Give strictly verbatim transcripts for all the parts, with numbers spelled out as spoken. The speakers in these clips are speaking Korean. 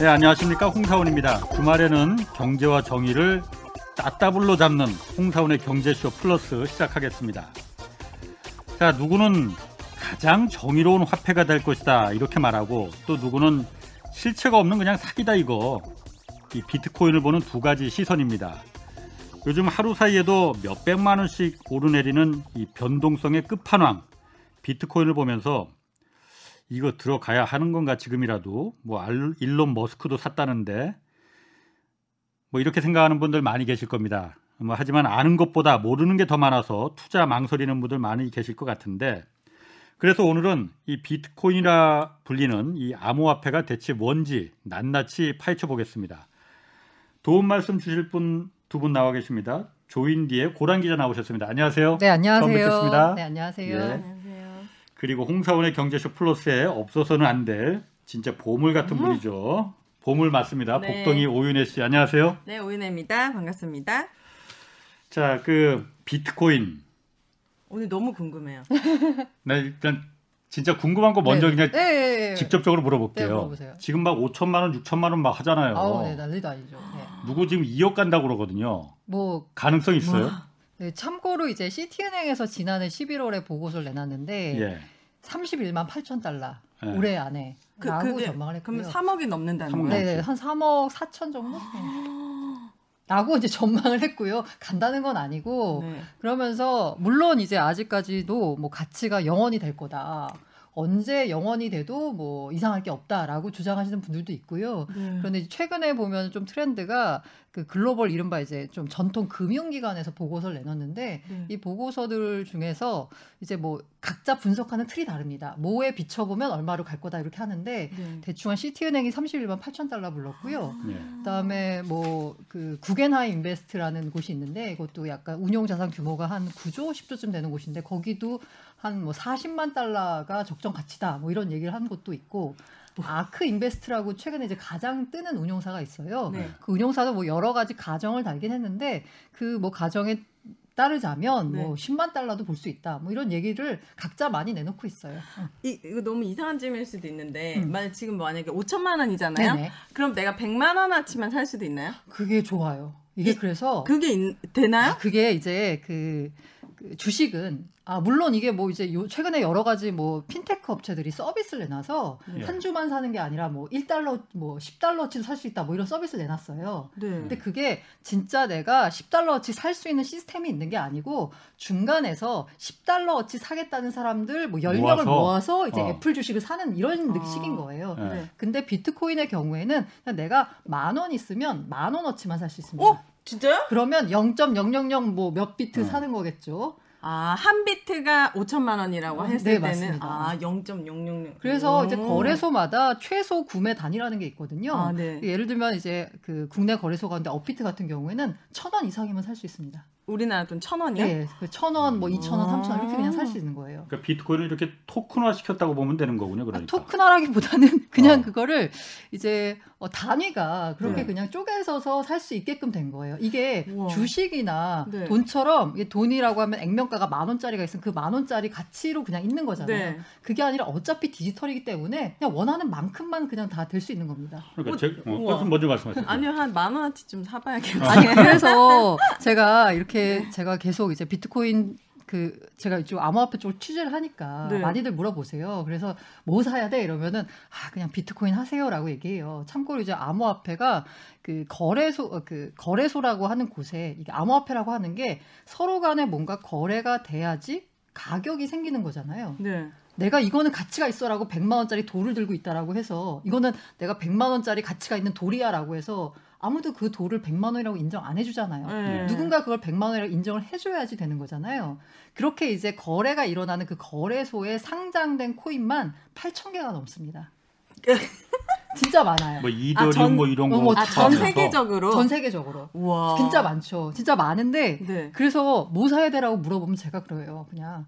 네, 안녕하십니까. 홍사원입니다. 주말에는 경제와 정의를 따따블로 잡는 홍사원의 경제쇼 플러스 시작하겠습니다. 자, 누구는 가장 정의로운 화폐가 될 것이다 이렇게 말하고, 또 누구는 실체가 없는 그냥 사기다, 이거. 이 비트코인을 보는 두 가지 시선입니다. 요즘 하루 사이에도 몇 백만 원씩 오르내리는 이 변동성의 끝판왕 비트코인을 보면서 이거 들어가야 하는 건가, 지금이라도. 뭐 일론 머스크도 샀다는데 뭐 이렇게 생각하는 분들 많이 계실 겁니다. 뭐 하지만 아는 것보다 모르는 게 더 많아서 투자 망설이는 분들 많이 계실 것 같은데, 그래서 오늘은 이 비트코인이라 불리는 이 암호화폐가 대체 뭔지 낱낱이 파헤쳐 보겠습니다. 도움 말씀 주실 분 두 분 나와 계십니다. 조인디의 고란 기자 나오셨습니다. 안녕하세요. 네, 안녕하세요. 처음 뵙겠습니다. 네, 안녕하세요. 예. 안녕하세요. 그리고 홍사원의 경제쇼 플러스에 없어서는 안 될 진짜 보물 같은 음. 분이죠. 보물 맞습니다. 네. 복덩이 오윤희 씨, 안녕하세요. 네, 오윤희입니다. 반갑습니다. 자, 그 비트코인. 오늘 너무 궁금해요. 네, 일단 진짜 궁금한 거 먼저 네, 그냥 네, 네, 네. 직접적으로 물어볼게요. 네, 지금 막 오천만 원, 육천만 원 막 하잖아요. 아우, 네, 난리도 아니죠. 네. 누구 지금 이억 간다고 그러거든요. 뭐 가능성 있어요? 뭐, 네, 참고로 이제 시티은행에서 지난해 십일월에 보고서를 내놨는데 예. 삼십일만 팔천 달러 예. 올해 안에 그, 라고 그게, 전망을 했고요. 그러면 삼억이 넘는다는 거예요? 네, 한 삼억 사천 정도? 라고 이제 전망을 했고요. 간다는 건 아니고 네. 그러면서 물론 이제 아직까지도 뭐 가치가 영원이 될 거다. 언제 영원이 돼도 뭐 이상할 게 없다라고 주장하시는 분들도 있고요. 네. 그런데 최근에 보면 좀 트렌드가 그 글로벌 이른바 이제 좀 전통 금융기관에서 보고서를 내놨는데 네. 이 보고서들 중에서 이제 뭐 각자 분석하는 틀이 다릅니다. 뭐에 비춰보면 얼마로 갈 거다 이렇게 하는데 네. 대충 한 시티은행이 삼십일만 팔천 달러 불렀고요. 네. 그다음에 뭐 그 구겐하이 인베스트라는 곳이 있는데 이것도 약간 운용자산 규모가 한 구조, 십조쯤 되는 곳인데 거기도 한 뭐 사십만 달러가 적정 가치다 뭐 이런 얘기를 한 것도 있고, 아크 인베스트라고 최근에 이제 가장 뜨는 운용사가 있어요. 네. 그 운용사도 뭐 여러 가지 가정을 달긴 했는데 그 뭐 가정에 따르자면 네. 뭐 십만 달러도 볼 수 있다 뭐 이런 얘기를 각자 많이 내놓고 있어요. 이, 이거 너무 이상한 질문일 수도 있는데 음. 만약 지금 만약에 오천만 원이잖아요. 네네. 그럼 내가 백만 원어치만 살 수도 있나요? 그게 좋아요. 이게 이, 그래서 그게 인, 되나요? 아, 그게 이제 그, 그 주식은 아, 물론 이게 뭐 이제 요 최근에 여러 가지 뭐 핀테크 업체들이 서비스를 내놔서 네. 한 주만 사는 게 아니라 뭐 일 달러, 뭐 십 달러어치도 살 수 있다 뭐 이런 서비스를 내놨어요. 네. 근데 그게 진짜 내가 십 달러어치 살 수 있는 시스템이 있는 게 아니고 중간에서 십 달러어치 사겠다는 사람들 뭐 열 명을 모아서, 모아서 이제 어. 애플 주식을 사는 이런 아. 식인 거예요. 네. 근데 비트코인의 경우에는 그냥 내가 만 원 있으면 만 원어치만 살 수 있습니다. 어? 진짜요? 그러면 영 점 영영영 뭐 몇 비트 어. 사는 거겠죠. 아, 한 비트가 오천만 원이라고 했을 네, 때는 맞습니다. 아, 영 점 영영영. 그래서 이제 거래소마다 최소 구매 단위라는 게 있거든요. 아, 네. 예를 들면 이제 그 국내 거래소 가운데 업비트 같은 경우에는 천 원 이상이면 살 수 있습니다. 우리나라 돈 천 원이요? 네, 그 천 원, 뭐 이천 원, 삼천 원 이렇게 그냥 살 수 있는 거예요. 그러니까 비트코인을 이렇게 토큰화 시켰다고 보면 되는 거군요, 그러니까. 아, 토큰화라기보다는 그냥 어. 그거를 이제 단위가 그렇게 네. 그냥 쪼개서서 살 수 있게끔 된 거예요. 이게 우와. 주식이나 네. 돈처럼 이게 돈이라고 하면 액면가가 만 원짜리가 있으면 그 만 원짜리 가치로 그냥 있는 거잖아요. 네. 그게 아니라 어차피 디지털이기 때문에 그냥 원하는 만큼만 그냥 다 될 수 있는 겁니다. 그러니까 제가 어, 먼저 말씀하세요. 아니요, 한 만 원어치 좀 사봐야겠어요. 아니, 그래서 제가 이렇게 네. 제가 계속 이제 비트코인 그 제가 이쪽 암호화폐 쪽을 취재를 하니까 네. 많이들 물어보세요. 그래서 뭐 사야 돼 이러면은 아 그냥 비트코인 하세요라고 얘기해요. 참고로 이제 암호화폐가 그 거래소 그 거래소라고 하는 곳에 이게 암호화폐라고 하는 게 서로 간에 뭔가 거래가 돼야지 가격이 생기는 거잖아요. 네. 내가 이거는 가치가 있어라고 백만 원짜리 돌을 들고 있다라고 해서 이거는 내가 백만 원짜리 가치가 있는 돌이야라고 해서 아무도 그 돌을 백만 원이라고 인정 안 해주잖아요. 네. 누군가 그걸 백만 원이라고 인정을 해줘야지 되는 거잖아요. 그렇게 이제 거래가 일어나는 그 거래소에 상장된 코인만 팔천 개가 넘습니다. 진짜 많아요. 뭐 이더리움 아, 전, 뭐 이런 거. 뭐 아, 전 세계적으로? 전 세계적으로. 우와. 진짜 많죠. 진짜 많은데 네. 그래서 뭐 사야 되라고 물어보면 제가 그래요. 그냥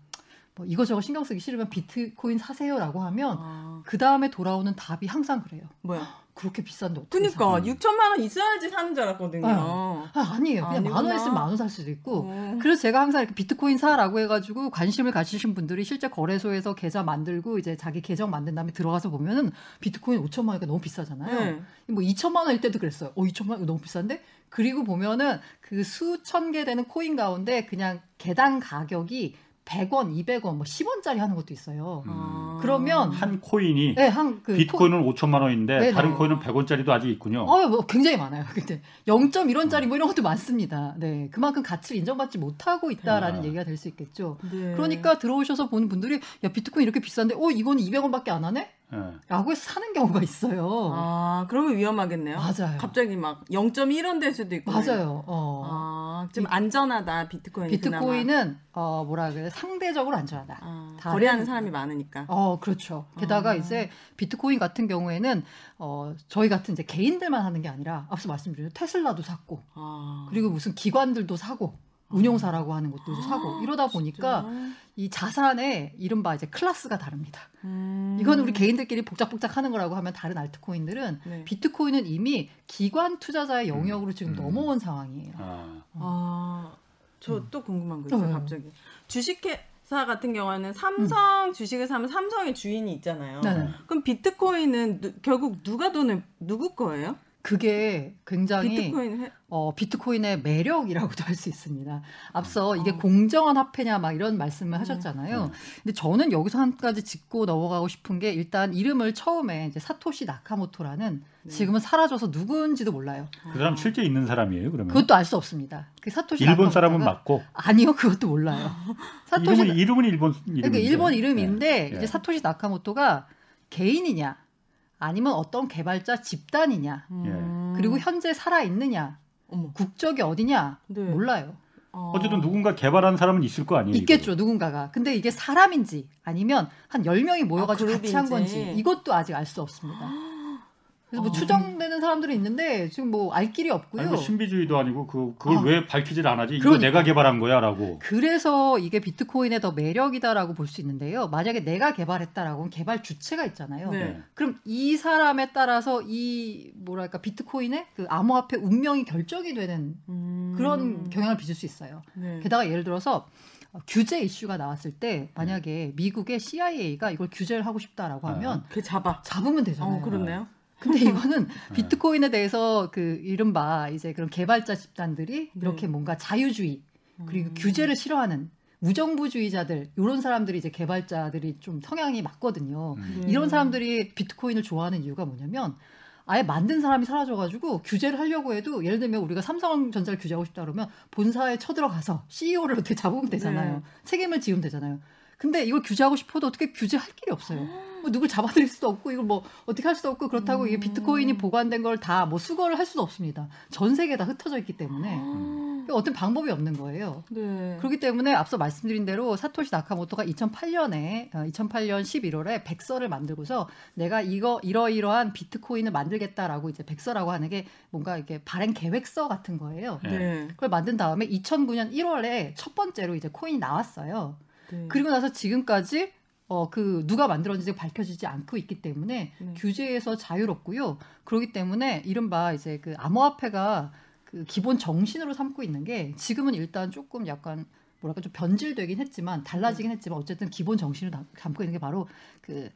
뭐 이거저거 신경 쓰기 싫으면 비트코인 사세요라고 하면 아. 그 다음에 돌아오는 답이 항상 그래요. 뭐야? 그렇게 비싼데 어떻게 그러니까 사는? 육천만 원 있어야지 사는 줄 알았거든요. 아, 아, 아니에요. 그냥 만 원 있으면 만 원 살 수도 있고. 음. 그래서 제가 항상 이렇게 비트코인 사라고 해가지고 관심을 가지신 분들이 실제 거래소에서 계좌 만들고 이제 자기 계정 만든 다음에 들어가서 보면은 비트코인 오천만 원이니까 너무 비싸잖아요. 음. 뭐 이천만 원일 때도 그랬어요. 어, 이천만 원 너무 비싼데? 그리고 보면은 그 수천 개 되는 코인 가운데 그냥 개당 가격이 백 원, 이백 원, 뭐 십 원짜리 하는 것도 있어요. 음. 그러면 한 코인이 네, 한 그 비트코인은 토... 오천만 원인데 네네. 다른 코인은 백 원짜리도 아직 있군요. 어, 뭐 굉장히 많아요. 근데 영 점 일 원짜리 뭐 이런 것도 많습니다. 네, 그만큼 가치를 인정받지 못하고 있다라는 야. 얘기가 될 수 있겠죠. 네. 그러니까 들어오셔서 보는 분들이 야 비트코인 이렇게 비싼데 어 이건 이백 원밖에 안 하네? 네. 라고 해서 사는 경우가 있어요. 아, 그러면 위험하겠네요. 맞아요. 갑자기 막 영 점 일 원 될 수도 있고. 맞아요. 어. 아, 좀 안전하다 비트코인. 비트코인은 어, 뭐라 그래 상대적으로 안전하다. 아, 거래하는 사람이 많으니까. 어, 그렇죠. 게다가 아. 이제 비트코인 같은 경우에는 어, 저희 같은 이제 개인들만 하는 게 아니라 앞서 말씀드린 테슬라도 샀고, 아. 그리고 무슨 기관들도 사고. 운용사라고 하는 것도 사고 이러다 보니까 진짜? 이 자산의 이른바 이제 클래스가 다릅니다. 음. 이건 우리 개인들끼리 복작복작 하는 거라고 하면 다른 알트코인들은 네. 비트코인은 이미 기관 투자자의 영역으로 지금 음. 넘어온 상황이에요. 아, 어. 저 또 음. 궁금한 거 있어요. 갑자기 주식회사 같은 경우에는 삼성 음. 주식을 사면 삼성의 주인이 있잖아요. 네네. 그럼 비트코인은 누, 결국 누가 돈을 누구 거예요? 그게 굉장히 비트코인 해... 어, 비트코인의 매력이라고도 할 수 있습니다. 앞서 이게 어. 공정한 화폐냐 막 이런 말씀을 음. 하셨잖아요. 음. 근데 저는 여기서 한 가지 짚고 넘어가고 싶은 게 일단 이름을 처음에 이제 사토시 나카모토라는 지금은 사라져서 누군지도 몰라요. 그 사람 실제 있는 사람이에요, 그러면? 그것도 알 수 없습니다. 그 사토시 일본 사람은 맞고? 아니요, 그것도 몰라요. 사토시 이름은, 이름은 일본 이름인데. 그러니까 일본 이름인데 네. 이제 네. 사토시 나카모토가 개인이냐? 아니면 어떤 개발자 집단이냐, 음. 그리고 현재 살아있느냐, 어머. 국적이 어디냐, 네. 몰라요. 어... 어쨌든 누군가 개발한 사람은 있을 거 아니에요? 있겠죠, 이거는. 누군가가. 근데 이게 사람인지 아니면 한 열 명이 모여가지고 아, 같이 한 건지 이것도 아직 알 수 없습니다. 그래서 뭐 어... 추정되는 사람들이 있는데 지금 뭐 알 길이 없고요. 아니, 뭐 신비주의도 아니고 그, 그걸 어. 왜 밝히질 않아지? 이거 그러니까. 내가 개발한 거야 라고. 그래서 이게 비트코인의 더 매력이다라고 볼 수 있는데요. 만약에 내가 개발했다라고 하면 개발 주체가 있잖아요. 네. 그럼 이 사람에 따라서 이 뭐랄까 비트코인의 그 암호화폐 운명이 결정이 되는 음... 그런 경향을 빚을 수 있어요. 네. 게다가 예를 들어서 규제 이슈가 나왔을 때 만약에 음. 미국의 씨아이에이가 이걸 규제를 하고 싶다라고 아, 하면 그 잡아. 잡으면 되잖아요. 어, 그렇네요. 근데 이거는 비트코인에 대해서 그 이른바 이제 그런 개발자 집단들이 이렇게 네. 뭔가 자유주의 그리고 음. 규제를 싫어하는 무정부주의자들 이런 사람들이 이제 개발자들이 좀 성향이 맞거든요. 음. 이런 사람들이 비트코인을 좋아하는 이유가 뭐냐면 아예 만든 사람이 사라져가지고 규제를 하려고 해도 예를 들면 우리가 삼성전자를 규제하고 싶다 그러면 본사에 쳐들어가서 씨이오를 어떻게 잡으면 되잖아요. 네. 책임을 지우면 되잖아요. 근데 이걸 규제하고 싶어도 어떻게 규제할 길이 없어요. 뭐 누굴 잡아들일 수도 없고 이걸 뭐 어떻게 할 수도 없고 그렇다고 음. 이게 비트코인이 보관된 걸 다 뭐 수거를 할 수도 없습니다. 전 세계에 다 흩어져 있기 때문에 음. 어떤 방법이 없는 거예요. 네. 그렇기 때문에 앞서 말씀드린 대로 사토시 나카모토가 이천팔 년에 이천팔 년 십일월에 백서를 만들고서 내가 이거 이러이러한 비트코인을 만들겠다라고 이제 백서라고 하는 게 뭔가 이렇게 발행 계획서 같은 거예요. 네. 그걸 만든 다음에 이천구 년 일월에 첫 번째로 이제 코인이 나왔어요. 네. 그리고 나서 지금까지 어, 그 누가 만들었는지 밝혀지지 않고 있기 때문에 네. 규제에서 자유롭고요. 그렇기 때문에 이른바 이제 그 암호화폐가 그 기본 정신으로 삼고 있는 게 지금은 일단 조금 약간 뭐랄까 좀 변질되긴 했지만 달라지긴 했지만 어쨌든 기본 정신을 담고 있는 게 바로 그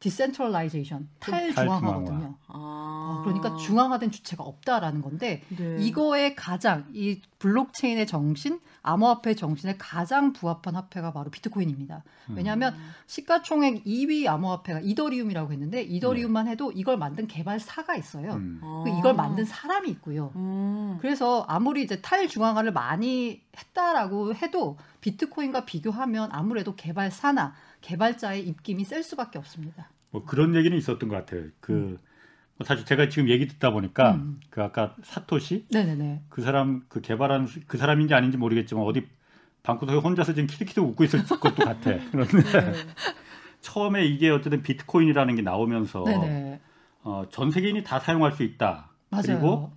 디센트럴라이제이션 탈중앙화거든요. 아. 그러니까 중앙화된 주체가 없다라는 건데 네. 이거의 가장 이 블록체인의 정신, 암호화폐 정신에 가장 부합한 화폐가 바로 비트코인입니다. 왜냐하면 음. 시가총액 이 위 암호화폐가 이더리움이라고 했는데 이더리움만 해도 이걸 만든 개발사가 있어요. 음. 이걸 만든 사람이 있고요. 음. 그래서 아무리 이제 탈중앙화를 많이 했다라고 해도 비트코인과 비교하면 아무래도 개발사나 개발자의 입김이 셀 수밖에 없습니다. 뭐 그런 얘기는 있었던 것 같아요. 그 음. 사실 제가 지금 얘기 듣다 보니까 음. 그 아까 사토시 네네네. 그 사람 그 개발한 그 사람인지 아닌지 모르겠지만 어디 방구석에 혼자서 지금 키득키득 웃고 있을 것도 같아. 그런데 네. 처음에 이게 어쨌든 비트코인이라는 게 나오면서 어, 전 세계인이 다 사용할 수 있다. 맞아요. 그리고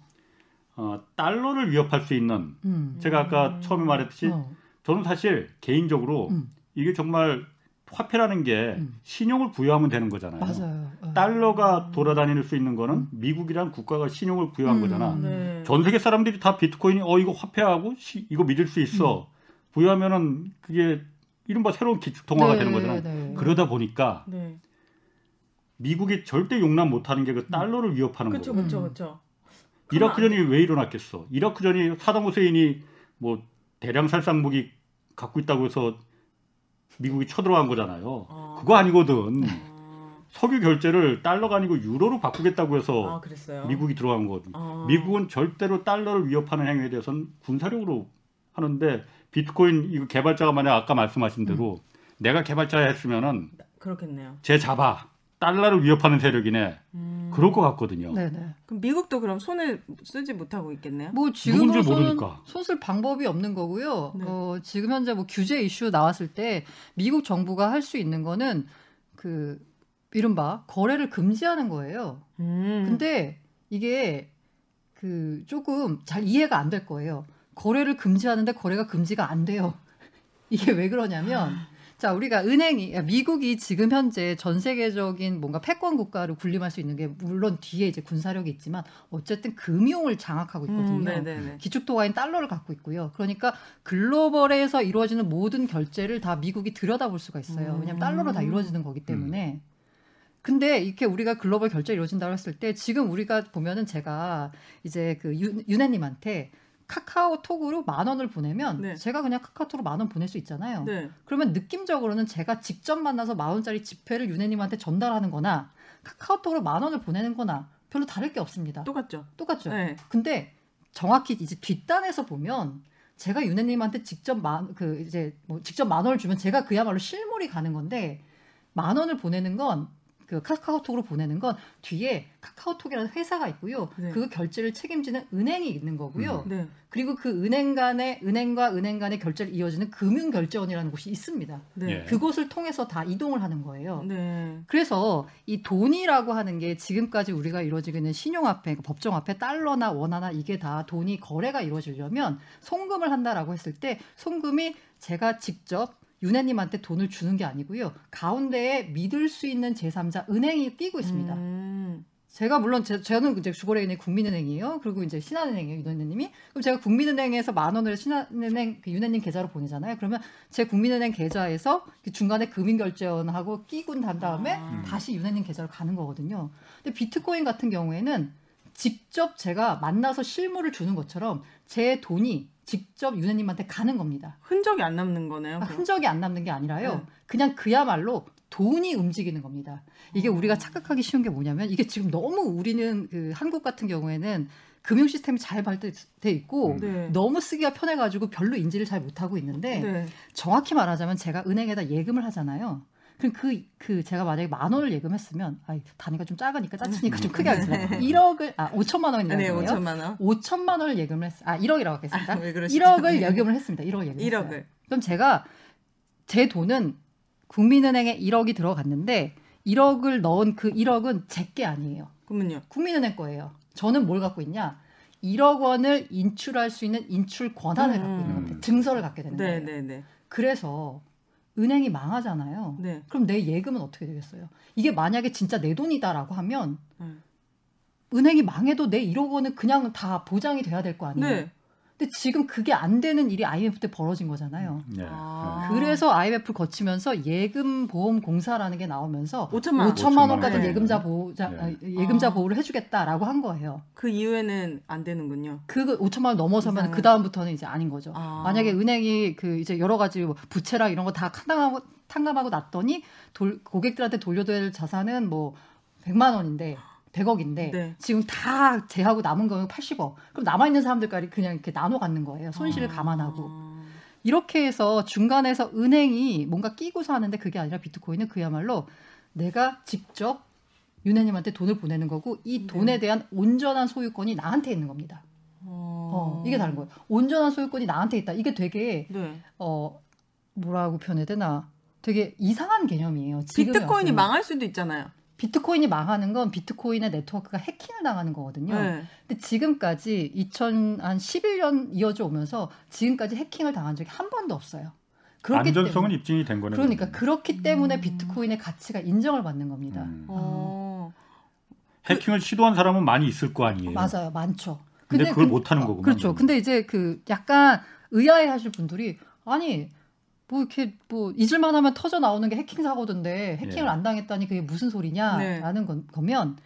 어, 달러를 위협할 수 있는 음. 제가 아까 음. 처음에 말했듯이 어. 저는 사실 개인적으로 음. 이게 정말 화폐라는 게 음. 신용을 부여하면 되는 거잖아요. 맞아요. 어. 달러가 돌아다닐 수 있는 거는 미국이란 국가가 신용을 부여한 음, 거잖아. 네. 전 세계 사람들이 다 비트코인이 어 이거 화폐하고 시, 이거 믿을 수 있어. 음. 부여하면은 그게 이른바 새로운 기축통화가 네, 되는 거잖아. 네. 그러다 보니까 네. 미국이 절대 용납 못하는 게 그 달러를 위협하는 거예요. 그렇죠, 그렇죠, 그렇죠. 이라크전이 왜 일어났겠어? 이라크전이 사담 후세인이 뭐 대량 살상 무기 갖고 있다고 해서 미국이 쳐들어간 거잖아요. 어. 그거 아니거든. 어. 석유 결제를 달러가 아니고 유로로 바꾸겠다고 해서 아, 미국이 들어간 거거든. 어. 미국은 절대로 달러를 위협하는 행위에 대해서는 군사력으로 하는데 비트코인 이거 개발자가 만약 아까 말씀하신 대로 음. 내가 개발자야 했으면은 그렇겠네요. 쟤 잡아. 달러를 위협하는 세력이네. 음. 그럴 것 같거든요. 네네. 그럼 미국도 그럼 손을 쓰지 못하고 있겠네요. 뭐 지금으로서는 손 쓸 방법이 없는 거고요. 네. 어, 지금 현재 뭐 규제 이슈 나왔을 때 미국 정부가 할 수 있는 거는 그 이른바 거래를 금지하는 거예요. 음. 근데 이게 그 조금 잘 이해가 안 될 거예요. 거래를 금지하는데 거래가 금지가 안 돼요. 이게 왜 그러냐면. 자, 우리가 은행이, 미국이 지금 현재 전 세계적인 뭔가 패권 국가로 군림할 수 있는 게 물론 뒤에 이제 군사력이 있지만 어쨌든 금융을 장악하고 있거든요. 음, 기축통화인 달러를 갖고 있고요. 그러니까 글로벌에서 이루어지는 모든 결제를 다 미국이 들여다볼 수가 있어요. 음. 왜냐하면 달러로 다 이루어지는 거기 때문에. 음. 근데 이렇게 우리가 글로벌 결제가 이루어진다고 했을 때 지금 우리가 보면은 제가 이제 그 윤혜님한테 카카오톡으로 만 원을 보내면 네. 제가 그냥 카카오톡으로 만 원 보낼 수 있잖아요. 네. 그러면 느낌적으로는 제가 직접 만나서 만 원짜리 지폐를 윤혜님한테 전달하는 거나 카카오톡으로 만 원을 보내는 거나 별로 다를 게 없습니다. 똑같죠. 똑같죠. 네. 근데 정확히 이제 뒷단에서 보면 제가 윤혜님한테 직접 만, 그 이제 뭐 직접 만 원을 주면 제가 그야말로 실물이 가는 건데 만 원을 보내는 건 그 카카오톡으로 보내는 건 뒤에 카카오톡이라는 회사가 있고요. 네. 그 결제를 책임지는 은행이 있는 거고요. 네. 그리고 그 은행 간의 은행과 은행 간의 결제를 이어지는 금융결제원이라는 곳이 있습니다. 네. 그곳을 통해서 다 이동을 하는 거예요. 네. 그래서 이 돈이라고 하는 게 지금까지 우리가 이루어지고 있는 신용화폐, 법정화폐, 달러나 원화나 이게 다 돈이 거래가 이루어지려면 송금을 한다라고 했을 때 송금이 제가 직접 윤혜님한테 돈을 주는 게 아니고요. 가운데에 믿을 수 있는 제삼자 은행이 끼고 있습니다. 음. 제가 물론 제, 저는 이제 주거래은행 국민은행이에요. 그리고 이제 신한은행이에요. 윤혜님이. 그럼 제가 국민은행에서 만 원을 신한은행 윤혜님 계좌로 보내잖아요. 그러면 제 국민은행 계좌에서 중간에 금융결제원하고 끼고 난 다음에 아. 다시 윤혜님 계좌로 가는 거거든요. 근데 비트코인 같은 경우에는 직접 제가 만나서 실물을 주는 것처럼 제 돈이 직접 윤혜님한테 가는 겁니다. 흔적이 안 남는 거네요. 아, 흔적이 안 남는 게 아니라요. 네. 그냥 그야말로 돈이 움직이는 겁니다. 이게 어. 우리가 착각하기 쉬운 게 뭐냐면 이게 지금 너무 우리는 그 한국 같은 경우에는 금융 시스템이 잘 발달돼 있고 네. 너무 쓰기가 편해가지고 별로 인지를 잘 못하고 있는데 네. 정확히 말하자면 제가 은행에다 예금을 하잖아요. 그럼 그, 그 제가 만약에 만 원을 예금했으면 아, 단위가 좀 작으니까 짜치니까 좀 크게 하겠습니다. 일억을 아 오천만 원이라고 해요. 네, 오천만 원. 오천만 원을 예금을 했. 아 일억이라고 하겠습니다. 아, 일억을 예금을 했습니다. 일억 예금. 일억을. 그럼 제가 제 돈은 국민은행에 일억이 들어갔는데 일억을 넣은 그 일억은 제 게 아니에요. 그러면요? 국민은행 거예요. 저는 뭘 갖고 있냐? 일억 원을 인출할 수 있는 인출 권한을 음. 갖고 있는 겁니다. 증서를 갖게 되는 네, 거예요. 네, 네. 그래서 은행이 망하잖아요. 네. 그럼 내 예금은 어떻게 되겠어요? 이게 만약에 진짜 내 돈이다라고 하면 음. 은행이 망해도 내 일억 원은 그냥 다 보장이 돼야 될 거 아니에요? 네. 근데 지금 그게 안 되는 일이 아이엠에프 때 벌어진 거잖아요. 네. 아. 그래서 아이엠에프 거치면서 예금보험공사라는 게 나오면서 오천만, 오천만 원까지 네. 예금자 보호자, 네. 예금자 아. 보호를 해주겠다라고 한 거예요. 그 이후에는 안 되는군요. 그 오천만 원 넘어서면 그 다음부터는 이제 아닌 거죠. 아. 만약에 은행이 그 이제 여러 가지 부채랑 이런 거 다 탕감하고, 탕감하고 났더니 돌, 고객들한테 돌려될 자산은 뭐 백만 원인데. 백억인데 네. 지금 다 제하고 남은 거는 팔십억. 그럼 남아있는 사람들까지 그냥 이렇게 나눠 갖는 거예요. 손실을 아... 감안하고. 이렇게 해서 중간에서 은행이 뭔가 끼고서 하는데 그게 아니라 비트코인은 그야말로 내가 직접 윤혜님한테 돈을 보내는 거고 이 돈에 대한 온전한 소유권이 나한테 있는 겁니다. 어... 어, 이게 다른 거예요. 온전한 소유권이 나한테 있다. 이게 되게 네. 어, 뭐라고 표현해야 되나 되게 이상한 개념이에요. 비트코인이 왔으면. 망할 수도 있잖아요. 비트코인이 망하는 건 비트코인의 네트워크가 해킹을 당하는 거거든요. 네. 근데 지금까지 이천십일 년 이어져 오면서 지금까지 해킹을 당한 적이 한 번도 없어요. 안전성은 때문에. 입증이 된 거네요. 그러니까 그렇기 음. 때문에 비트코인의 가치가 인정을 받는 겁니다. 음. 어. 해킹을 그, 시도한 사람은 많이 있을 거 아니에요. 맞아요, 많죠. 근데, 근데 그걸 그, 못하는 거구나. 그렇죠. 그러면. 근데 이제 그 약간 의아해하실 분들이 아니 뭐 이렇게 뭐 잊을만 하면 터져 나오는 게 해킹 사고던데 해킹을 예. 안 당했다니 그게 무슨 소리냐라는 네. 건, 거면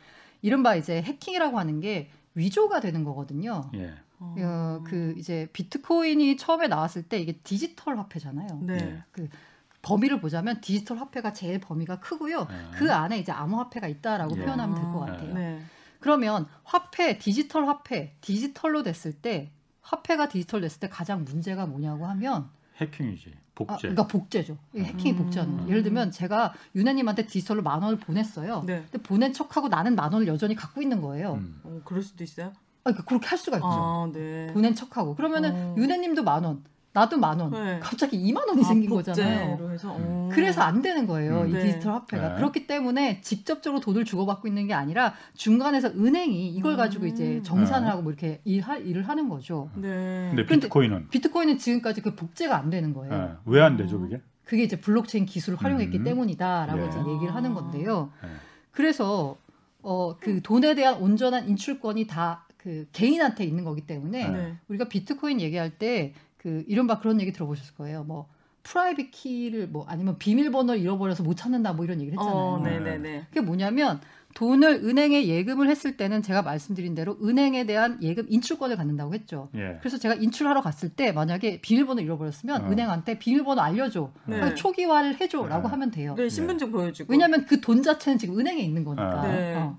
이른바 이제 해킹이라고 하는 게 위조가 되는 거거든요. 예. 어, 그 이제 비트코인이 처음에 나왔을 때 이게 디지털 화폐잖아요. 네. 그 범위를 보자면 디지털 화폐가 제일 범위가 크고요. 네. 그 안에 이제 암호화폐가 있다라고 네. 표현하면 될 것 같아요. 네. 그러면 화폐, 디지털 화폐, 디지털로 됐을 때 화폐가 디지털 됐을 때 가장 문제가 뭐냐고 하면 해킹이지. 복제. 아, 그러니까 복제죠. 해킹이 음. 복제하는 거예요. 예를 들면 제가 유나님한테 디지털로 만 원을 보냈어요. 네. 근데 보낸 척하고 나는 만 원을 여전히 갖고 있는 거예요. 음. 어, 그럴 수도 있어요? 아, 그러니까 그렇게 할 수가 있죠. 아, 네. 보낸 척하고. 그러면은 어. 유네님도 만 원, 나도 만 원. 네. 갑자기 이만 원이 아, 생긴 거잖아요. 그래서, 어. 그래서 안 되는 거예요. 음, 이 네. 디지털 화폐가. 네. 그렇기 때문에 직접적으로 돈을 주고받고 있는 게 아니라 중간에서 은행이 이걸 음. 가지고 이제 정산을 네. 하고 뭐 이렇게 일, 일을 하는 거죠. 네. 근데 비트코인은? 비트코인은 지금까지 그 복제가 안 되는 거예요. 네. 왜 안 되죠, 그게? 그게 이제 블록체인 기술을 활용했기 음. 때문이다라고 네. 이제 얘기를 하는 건데요. 네. 그래서 어, 그 돈에 대한 온전한 인출권이 다 그 개인한테 있는 거기 때문에 네. 우리가 비트코인 얘기할 때 그 이른바 그런 얘기 들어보셨을 거예요. 뭐 프라이빗 키를 뭐 아니면 비밀번호를 잃어버려서 못 찾는다 뭐 이런 얘기를 했잖아요. 어, 네네네. 그게 뭐냐면 돈을 은행에 예금을 했을 때는 제가 말씀드린 대로 은행에 대한 예금 인출권을 갖는다고 했죠. 예. 그래서 제가 인출하러 갔을 때 만약에 비밀번호 잃어버렸으면 어. 은행한테 비밀번호 알려줘. 네. 초기화를 해줘라고 네. 하면 돼요. 네, 신분증 보여주고. 왜냐하면 그 돈 자체는 지금 은행에 있는 거니까. 네. 어.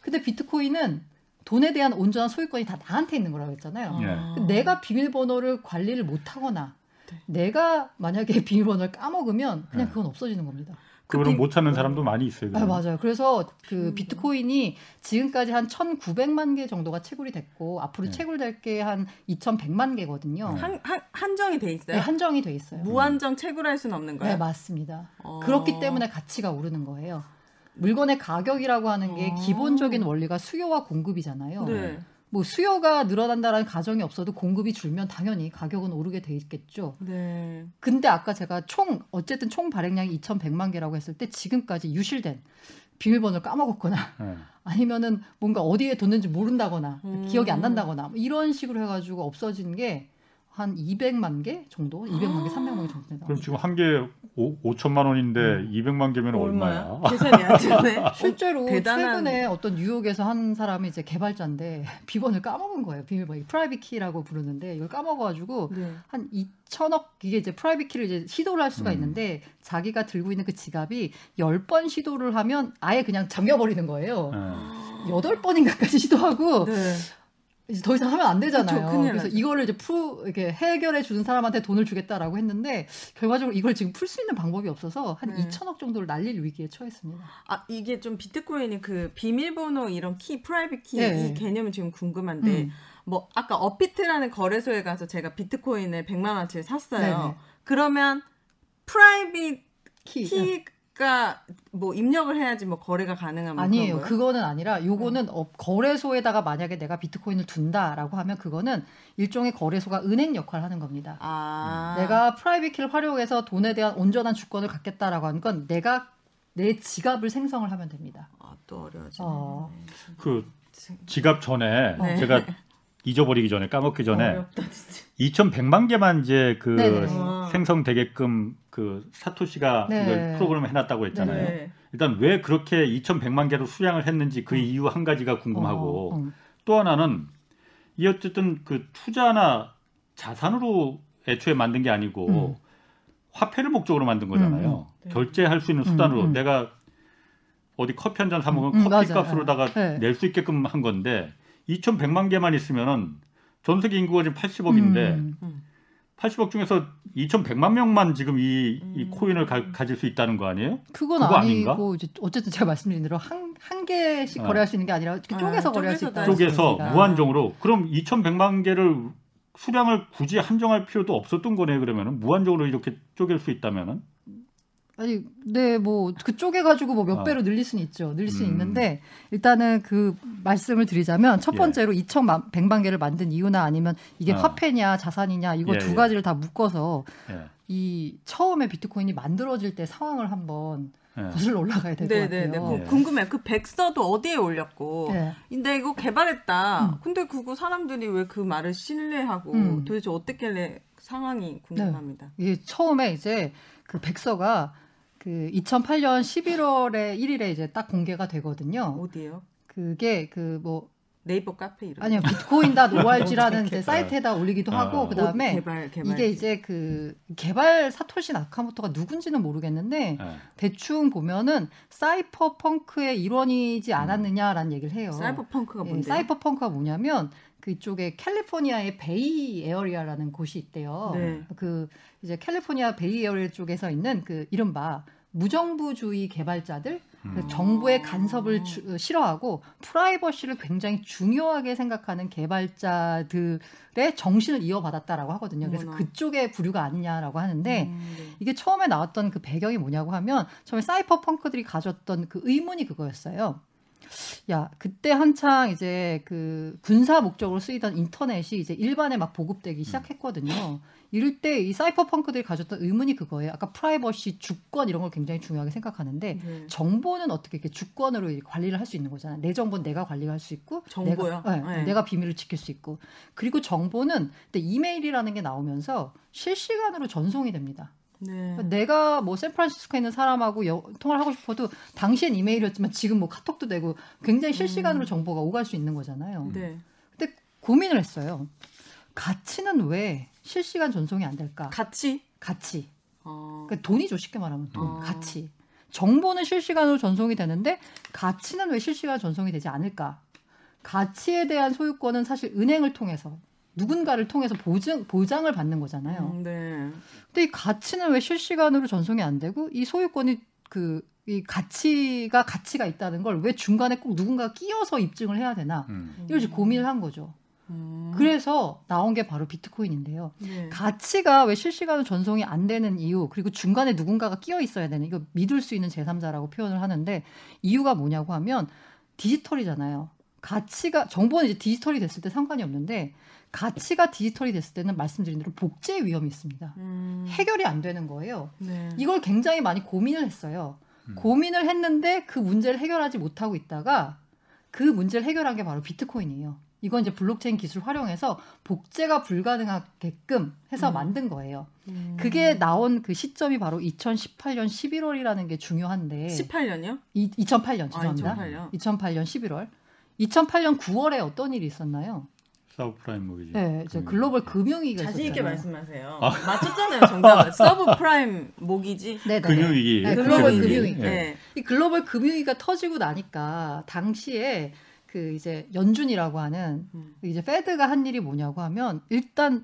근데 비트코인은 돈에 대한 온전한 소유권이 다 나한테 있는 거라고 했잖아요. 예. 내가 비밀번호를 관리를 못하거나 네. 내가 만약에 비밀번호를 까먹으면 그냥 그건 없어지는 겁니다. 그거를 그 비... 못 찾는 사람도 많이 있어요. 아, 맞아요. 그래서 그 비트코인이 지금까지 한 천구백만 개 정도가 채굴이 됐고 앞으로 네. 채굴될 게 한 이천백만 개거든요. 한, 한, 한정이 돼 있어요? 네, 한정이 돼 있어요. 무한정 채굴할 수는 없는 거예요? 네, 맞습니다. 어... 그렇기 때문에 가치가 오르는 거예요. 물건의 가격이라고 하는 게 아~ 기본적인 원리가 수요와 공급이잖아요. 네. 뭐 수요가 늘어난다라는 가정이 없어도 공급이 줄면 당연히 가격은 오르게 돼 있겠죠. 네. 근데 아까 제가 총 어쨌든 총 발행량이 이천백만 개라고 했을 때 지금까지 유실된 비밀번호를 까먹었거나 네. 아니면은 뭔가 어디에 뒀는지 모른다거나 음~ 기억이 안 난다거나 이런 식으로 해가지고 없어진 게 한 이백만 개 정도? 이백만 개, 삼백만 개 정도 된다. 그럼 지금 한 개에 오천만 원인데 음. 이백만 개면 얼마야? 계산이 안 되네. 실제로 대단한... 최근에 어떤 뉴욕에서 한 사람이 이제 개발자인데 비번을 까먹은 거예요. 비밀번호. 프라이빗 키라고 부르는데 이걸 까먹어가지고 네. 한 이천억 이게 이제 프라이빗 키를 이제 시도를 할 수가 음. 있는데 자기가 들고 있는 그 지갑이 열 번 시도를 하면 아예 그냥 잠겨버리는 거예요. 음. 여덟 번인가까지 시도하고 네. 이제 더 이상 하면 안 되잖아요. 그렇죠, 그래서 나죠. 이거를 이제 풀 이렇게 해결해 주는 사람한테 돈을 주겠다라고 했는데 결과적으로 이걸 지금 풀 수 있는 방법이 없어서 한 네. 이천억 정도를 날릴 위기에 처했습니다. 아 이게 좀 비트코인이 그 비밀번호 이런 키, 프라이빗 키 네. 이 개념이 지금 궁금한데 음. 뭐 아까 업비트라는 거래소에 가서 제가 비트코인을 백만 원치를 샀어요. 네네. 그러면 프라이빗 키. 키 그러니까 뭐 입력을 해야지 뭐 거래가 가능한 뭐 아니에요. 그런 거예요? 그거는 아니라 요거는 네. 어, 거래소에다가 만약에 내가 비트코인을 둔다라고 하면 그거는 일종의 거래소가 은행 역할을 하는 겁니다. 아. 내가 프라이빗 키를 활용해서 돈에 대한 온전한 주권을 갖겠다라고 하는 건 내가 내 지갑을 생성을 하면 됩니다. 아, 또 어려워지네. 어. 그 지갑 전에 네. 제가 잊어버리기 전에 까먹기 전에 어렵다, 이천백만 개만 이제 그 네네. 생성되게끔 그 사토시가 네. 이걸 프로그램을 해놨다고 했잖아요. 네네. 일단 왜 그렇게 이천백만 개로 수량을 했는지 그 음. 이유 한 가지가 궁금하고 어, 음. 또 하나는 이 어쨌든 그 투자나 자산으로 애초에 만든 게 아니고 음. 화폐를 목적으로 만든 거잖아요. 음. 네. 결제할 수 있는 수단으로 음, 음. 내가 어디 커피 한 잔 사 먹으면 음, 커피 맞아요. 값으로다가 네. 낼 수 있게끔 한 건데 이천백만 개만 있으면은 전 세계 인구가 지금 팔십억인데 음, 음. 팔십억 중에서 이천백만 명만 지금 이, 이 코인을 가, 가질 수 있다는 거 아니에요? 그건 그거 아니고 아닌가? 이제 어쨌든 제가 말씀드린 대로 한, 한 개씩 네. 거래할 수 있는 게 아니라 이렇게 쪼개서 아, 거래할 수 있다. 쪼개서 무한정으로. 그럼 이천백만 개를 수량을 굳이 한정할 필요도 없었던 거네요. 그러면은 무한정으로 이렇게 쪼갤 수 있다면은? 아니, 네, 뭐, 그 쪼개가지고 뭐 몇 배로 늘릴 수는 있죠. 늘릴 수는 음. 있는데, 일단은 그 말씀을 드리자면 첫 번째로 예. 이천백만 개를 만든 이유나 아니면 이게 어. 화폐냐 자산이냐 이거 예, 두 가지를 예. 다 묶어서 예. 이 처음에 비트코인이 만들어질 때 상황을 한번 거슬러 네. 올라가야 될 것 같아요. 네. 궁금해요. 그 백서도 어디에 올렸고 네. 근데 이거 개발했다. 음. 근데 그거 사람들이 왜 그 말을 신뢰하고 음. 도대체 어떻게 상황이 궁금합니다. 네. 예, 처음에 이제 그 백서가 그 이천팔년 십일월에 일일에 이제 딱 공개가 되거든요. 어디에요? 그게 그 뭐 네이버 카페 이름. 아니요. 비트코인닷 오알지라는 이제 사이트에다 올리기도 아, 하고 그다음에 개발, 개발. 이게 이제 그 개발 사토시 나카모토가 누군지는 모르겠는데 아. 대충 보면은 사이퍼펑크의 일원이지 않았느냐라는 얘기를 해요. 사이퍼펑크가 뭔데? 예, 사이퍼펑크가 뭐냐면 그쪽에 캘리포니아의 베이 에어리아라는 곳이 있대요. 네. 그 이제 캘리포니아 베이 에어리아 쪽에서 있는 그 이른바 무정부주의 개발자들 음. 정부의 간섭을 주, 싫어하고 프라이버시를 굉장히 중요하게 생각하는 개발자들의 정신을 이어받았다라고 하거든요. 그래서 어머나. 그쪽의 부류가 아니냐라고 하는데 음, 네. 이게 처음에 나왔던 그 배경이 뭐냐고 하면 처음에 사이퍼펑크들이 가졌던 그 의문이 그거였어요. 야, 그때 한창 이제 그 군사 목적으로 쓰이던 인터넷이 이제 일반에 막 보급되기 시작했거든요. 음. 이럴 때 이 사이퍼펑크들이 가졌던 의문이 그거예요. 아까 프라이버시, 주권 이런 걸 굉장히 중요하게 생각하는데 음. 정보는 어떻게 이렇게 주권으로 관리를 할 수 있는 거잖아요. 내 정보는 내가 관리할 수 있고 정보요? 내가, 네, 네. 내가 비밀을 지킬 수 있고 그리고 정보는 근데 이메일이라는 게 나오면서 실시간으로 전송이 됩니다. 네. 내가 뭐 샌프란시스코에 있는 사람하고 여, 통화를 하고 싶어도 당시엔 이메일이었지만 지금 뭐 카톡도 되고 굉장히 실시간으로 음. 정보가 오갈 수 있는 거잖아요. 네. 근데 고민을 했어요. 가치는 왜 실시간 전송이 안 될까? 가치? 가치. 어. 그러니까 돈이죠. 쉽게 말하면 돈. 어. 가치. 정보는 실시간으로 전송이 되는데 가치는 왜 실시간 전송이 되지 않을까? 가치에 대한 소유권은 사실 은행을 통해서 누군가를 통해서 보증, 보장을 받는 거잖아요. 음, 네. 근데 이 가치는 왜 실시간으로 전송이 안 되고 이 소유권이 그 이 가치가 가치가 있다는 걸 왜 중간에 꼭 누군가 끼어서 입증을 해야 되나 음. 이걸 고민을 한 거죠. 음. 그래서 나온 게 바로 비트코인인데요. 네. 가치가 왜 실시간으로 전송이 안 되는 이유 그리고 중간에 누군가가 끼어 있어야 되는 이거 믿을 수 있는 제삼자라고 표현을 하는데 이유가 뭐냐고 하면 디지털이잖아요. 가치가 정보는 이제 디지털이 됐을 때 상관이 없는데 가치가 디지털이 됐을 때는 말씀드린 대로 복제 위험이 있습니다. 음. 해결이 안 되는 거예요. 네. 이걸 굉장히 많이 고민을 했어요. 음. 고민을 했는데 그 문제를 해결하지 못하고 있다가 그 문제를 해결한 게 바로 비트코인이에요. 이건 이제 블록체인 기술을 활용해서 복제가 불가능하게끔 해서 음. 만든 거예요. 음. 그게 나온 그 시점이 바로 이천십팔년 십일월이라는 게 중요한데 십팔 년이요? 이, 이천팔 년 죄송합니다. 아, 이천팔년 십일월 이천팔년 구월에 어떤 일이 있었나요? 서브프라임 모기지. 네, 이제 글로벌 금융위기가 자신 있게 있었잖아요. 말씀하세요. 아. 맞췄잖아요, 정답을. 서브프라임 모기지. 네, 금융위기. 네, 글로벌 금융위기. 네. 네. 이 글로벌 금융위기가 터지고 나니까 당시에 그 이제 연준이라고 하는 음. 이제 페드가 한 일이 뭐냐고 하면 일단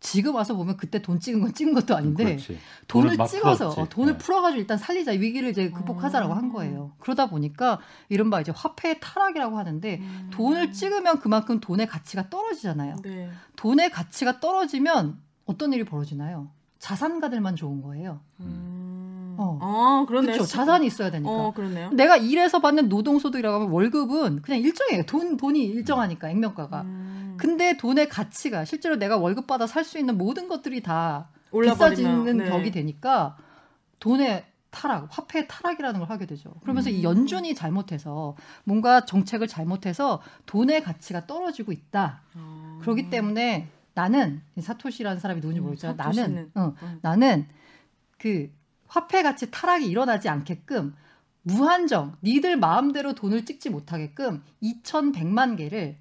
지금 와서 보면 그때 돈 찍은 건 찍은 것도 아닌데 그렇지. 돈을, 돈을 찍어서 풀었지. 돈을 네. 풀어가지고 일단 살리자 위기를 이제 극복하자라고 한 거예요. 그러다 보니까 이른바 이제 화폐의 타락이라고 하는데 음. 돈을 찍으면 그만큼 돈의 가치가 떨어지잖아요. 네. 돈의 가치가 떨어지면 어떤 일이 벌어지나요? 자산가들만 좋은 거예요. 음. 어, 아, 그러네. 그렇죠. 자산이 있어야 되니까. 어, 그러네요. 내가 일해서 받는 노동소득이라고 하면 월급은 그냥 일정해요. 돈, 돈이 일정하니까 액면가가. 음. 근데 돈의 가치가 실제로 내가 월급 받아 살 수 있는 모든 것들이 다 비싸지는 네. 벽이 되니까 돈의 타락, 화폐의 타락이라는 걸 하게 되죠. 그러면서 음. 이 연준이 잘못해서 뭔가 정책을 잘못해서 돈의 가치가 떨어지고 있다. 음. 그렇기 때문에 나는 사토시라는 사람이 누군지 음, 모르지만 나는 어, 음. 나는 그 화폐 가치 타락이 일어나지 않게끔 무한정 니들 마음대로 돈을 찍지 못하게끔 이천백만 개를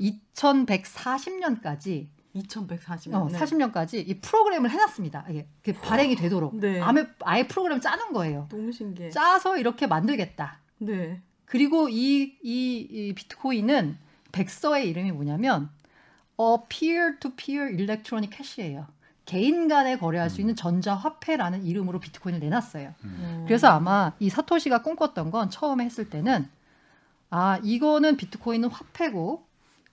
이천백사십년까지 이천백사십 년 어, 네. 사십 년까지 이 프로그램을 해놨습니다. 이게 그 발행이 되도록 네. 아예, 아예 프로그램 짜는 거예요. 너무 신기해. 짜서 이렇게 만들겠다. 네. 그리고 이, 이, 이 비트코인은 백서의 이름이 뭐냐면 A Peer-to-Peer Electronic Cash예요. 개인 간에 거래할 음. 수 있는 전자화폐라는 이름으로 비트코인을 내놨어요. 음. 그래서 아마 이 사토시가 꿈꿨던 건 처음에 했을 때는 아 이거는 비트코인은 화폐고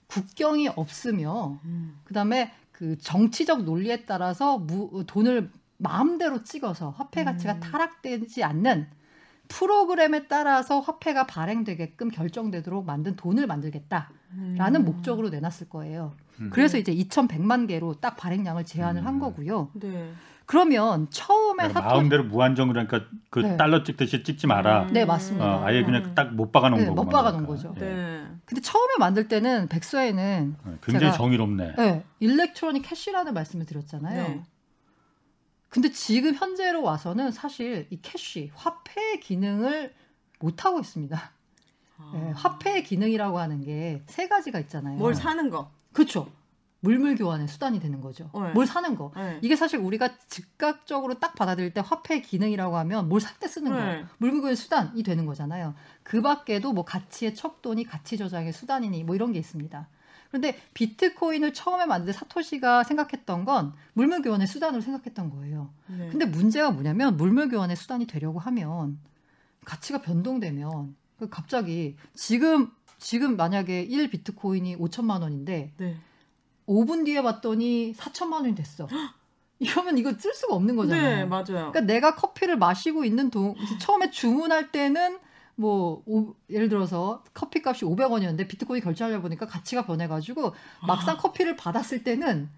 국경이 없으며 음. 그다음에 그 정치적 논리에 따라서 무, 돈을 마음대로 찍어서 화폐 가치가 음. 타락되지 않는 프로그램에 따라서 화폐가 발행되게끔 결정되도록 만든 돈을 만들겠다라는 음. 목적으로 내놨을 거예요. 음. 그래서 이제 이천백만 개로 딱 발행량을 제한을 음. 한 거고요. 네. 그러면 처음에 사토... 마음대로 무한정으로 그러니까 그 네. 달러 찍듯이 찍지 마라. 음. 네, 맞습니다. 어, 아예 그냥 음. 딱 못 박아놓은 네, 거구만. 못 박아놓은 그러니까. 거죠. 네. 네. 근데 처음에 만들 때는 백서에는 네, 굉장히 제가, 정의롭네. 네, 일렉트로닉 캐시라는 말씀을 드렸잖아요. 네. 근데 지금 현재로 와서는 사실 이 캐시, 화폐의 기능을 못하고 있습니다. 아. 네, 화폐의 기능이라고 하는 게 세 가지가 있잖아요. 뭘 사는 거. 그렇죠. 물물 교환의 수단이 되는 거죠. 네. 뭘 사는 거. 네. 이게 사실 우리가 즉각적으로 딱 받아들일 때 화폐의 기능이라고 하면 뭘 살 때 쓰는 네. 거예요. 물물 교환의 수단이 되는 거잖아요. 그 밖에도 뭐 가치의 척도니 가치 저장의 수단이니 뭐 이런 게 있습니다. 그런데 비트코인을 처음에 만들 사토시가 생각했던 건 물물교환의 수단으로 생각했던 거예요. 네. 근데 문제가 뭐냐면 물물교환의 수단이 되려고 하면 가치가 변동되면 갑자기 지금 지금 만약에 일 비트코인이 오천만 원인데 네. 오 분 뒤에 봤더니 사천만 원이 됐어. 이러면 이거 쓸 수가 없는 거잖아요. 네, 맞아요. 그러니까 내가 커피를 마시고 있는 동 처음에 주문할 때는 뭐 오, 예를 들어서 커피값이 오백 원이었는데 비트코인 결제하려 보니까 가치가 변해가지고 아. 막상 커피를 받았을 때는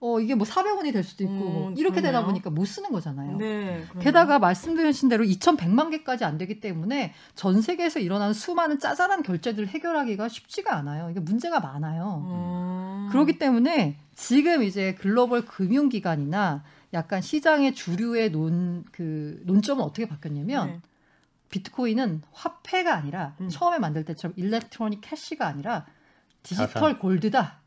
어 이게 뭐 사백 원이 될 수도 있고 음, 뭐 이렇게 그러네요. 되다 보니까 못 쓰는 거잖아요. 네, 게다가 말씀드린 대로 이천백만 개까지 안 되기 때문에 전 세계에서 일어나는 수많은 짜잘한 결제들을 해결하기가 쉽지가 않아요. 이게 문제가 많아요. 음. 그렇기 때문에 지금 이제 글로벌 금융기관이나 약간 시장의 주류의 논, 그 논점은 어떻게 바뀌었냐면 네. 비트코인은 화폐가 아니라 음. 처음에 만들 때처럼 일렉트로닉 캐시가 아니라 디지털 자산. 골드다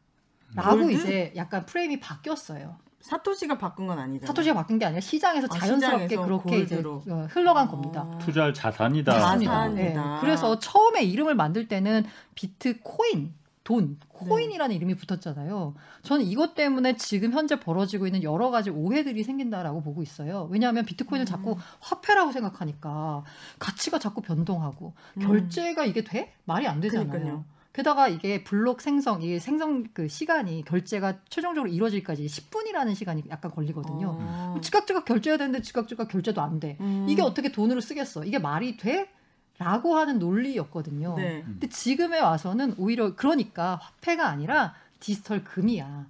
라고 골드? 이제 약간 프레임이 바뀌었어요. 사토시가 바꾼 건 아니잖아요. 사토시가 바뀐 게 아니라 시장에서 아, 자연스럽게 시장에서 그렇게 골드로. 이제 흘러간 아. 겁니다. 투자할 자산이다. 자산이다. 자산이다. 네. 그래서 처음에 이름을 만들 때는 비트코인 돈, 코인이라는 네. 이름이 붙었잖아요. 저는 이것 때문에 지금 현재 벌어지고 있는 여러 가지 오해들이 생긴다라고 보고 있어요. 왜냐하면 비트코인을 음. 자꾸 화폐라고 생각하니까 가치가 자꾸 변동하고 음. 결제가 이게 돼? 말이 안 되잖아요. 그러니까요. 게다가 이게 블록 생성, 이 생성 그 시간이 결제가 최종적으로 이루어질까지 십 분이라는 시간이 약간 걸리거든요. 아. 즉각즉각 결제해야 되는데 즉각즉각 결제도 안 돼. 음. 이게 어떻게 돈으로 쓰겠어? 이게 말이 돼? 라고 하는 논리였거든요. 네. 근데 지금에 와서는 오히려 그러니까 화폐가 아니라 디지털 금이야.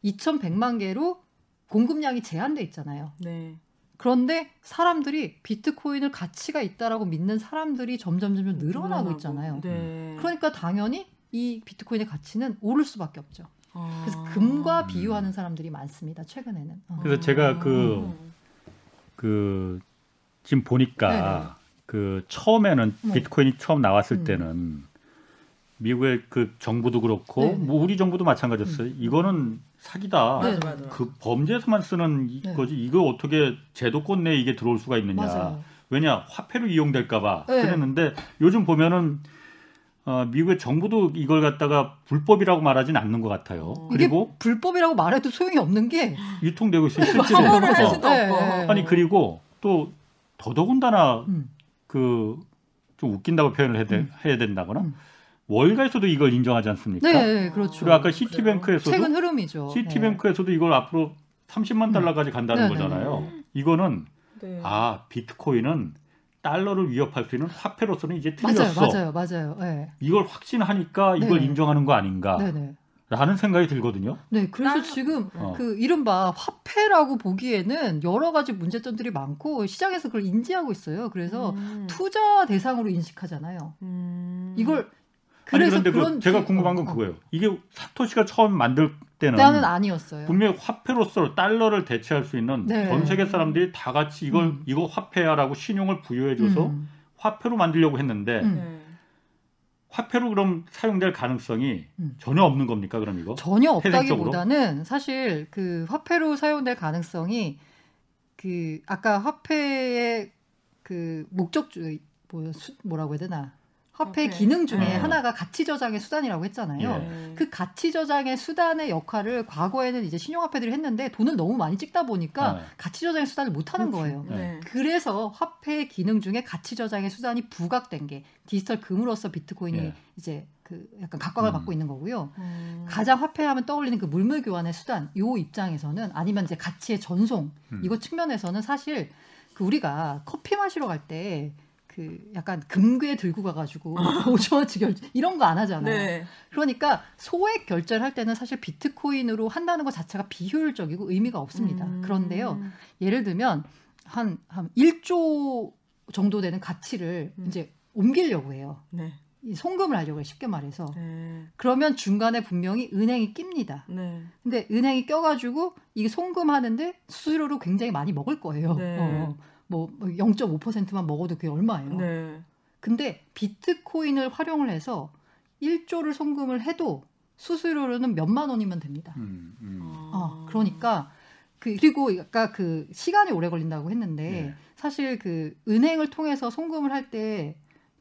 이천백만 개로 공급량이 제한돼 있잖아요. 네. 그런데 사람들이 비트코인을 가치가 있다라고 믿는 사람들이 점점 점점 늘어나고 있잖아요. 네. 그러니까 당연히 이 비트코인의 가치는 오를 수밖에 없죠. 아. 그래서 금과 비유하는 사람들이 많습니다. 최근에는. 그래서 아. 제가 그, 그 지금 보니까. 네네. 그 처음에는 네. 비트코인이 처음 나왔을 음. 때는 미국의 그 정부도 그렇고 네, 네. 뭐 우리 정부도 마찬가지였어요. 음. 이거는 사기다. 네, 그 맞아요. 범죄에서만 쓰는 네. 거지. 이거 어떻게 제도권 내에 이게 들어올 수가 있느냐. 맞아요. 왜냐 화폐로 이용될까 봐 네. 그랬는데 요즘 보면은 어, 미국의 정부도 이걸 갖다가 불법이라고 말하진 않는 것 같아요. 어. 그리고 이게 불법이라고 말해도 소용이 없는 게 유통되고 있을 수도 없고. 아니 그리고 또 더더군다나 음. 그 좀 웃긴다고 표현을 해야, 되, 음. 해야 된다거나 음. 월가에서도 이걸 인정하지 않습니까? 네, 그렇죠. 그리고 아까 시티뱅크에서도 최근 흐름이죠. 시티뱅크에서도 이네. 이걸 앞으로 삼십만 달러까지 간다는 네, 거잖아요. 네. 이거는 네. 아 비트코인은 달러를 위협할 수 있는 화폐로서는 이제 틀렸어. 맞아요, 맞아요, 맞아요. 네. 이걸 확신하니까 이걸 네. 인정하는 거 아닌가? 네, 네. 라는 생각이 들거든요. 네, 그래서 지금 어. 그 이른바 화폐라고 보기에는 여러 가지 문제점들이 많고 시장에서 그걸 인지하고 있어요. 그래서 음. 투자 대상으로 인식하잖아요. 음. 이걸 그래서 아니, 그런데 그런 그, 제가 궁금한 건 어, 어. 그거예요. 이게 사토시가 처음 만들 때는 나는 아니었어요. 분명히 화폐로서 달러를 대체할 수 있는 네. 전 세계 사람들이 다 같이 이걸 음. 이거 화폐야라고 신용을 부여해줘서 음. 화폐로 만들려고 했는데. 음. 화폐로 그럼 사용될 가능성이 음. 전혀 없는 겁니까? 그럼 이거? 전혀 없다기보다는 해석적으로? 사실 그 화폐로 사용될 가능성이 그 아까 화폐의 그 목적 중 뭐, 뭐라고 해야 되나? 화폐의 오케이. 기능 중에 네. 하나가 가치 저장의 수단이라고 했잖아요. 네. 그 가치 저장의 수단의 역할을 과거에는 이제 신용화폐들이 했는데 돈을 너무 많이 찍다 보니까 네. 가치 저장의 수단을 못 하는 거예요. 네. 그래서 화폐의 기능 중에 가치 저장의 수단이 부각된 게 디지털 금으로서 비트코인이 네. 이제 그 약간 각광을 음. 받고 있는 거고요. 음. 가장 화폐하면 떠올리는 그 물물 교환의 수단, 요 입장에서는 아니면 이제 가치의 전송 음. 이거 측면에서는 사실 그 우리가 커피 마시러 갈 때 그 약간 금괴 들고 가가지고 오천원치 결제 이런 거 안 하잖아요. 네. 그러니까 소액 결제를 할 때는 사실 비트코인으로 한다는 것 자체가 비효율적이고 의미가 없습니다. 음. 그런데요, 예를 들면 한, 한 일조 정도 되는 가치를 음. 이제 옮기려고 해요. 네. 송금을 하려고 해요, 쉽게 말해서. 네. 그러면 중간에 분명히 은행이 낍니다. 네. 근데 은행이 껴가지고 이게 송금하는데 수수료로 굉장히 많이 먹을 거예요. 네. 어, 뭐 영 점 오 퍼센트만 먹어도 그게 얼마예요. 네. 근데 비트코인을 활용을 해서 일조를 송금을 해도 수수료로는 몇만 원이면 됩니다. 음, 음. 어, 그러니까 그, 그리고 아까 그 시간이 오래 걸린다고 했는데 네. 사실 그 은행을 통해서 송금을 할 때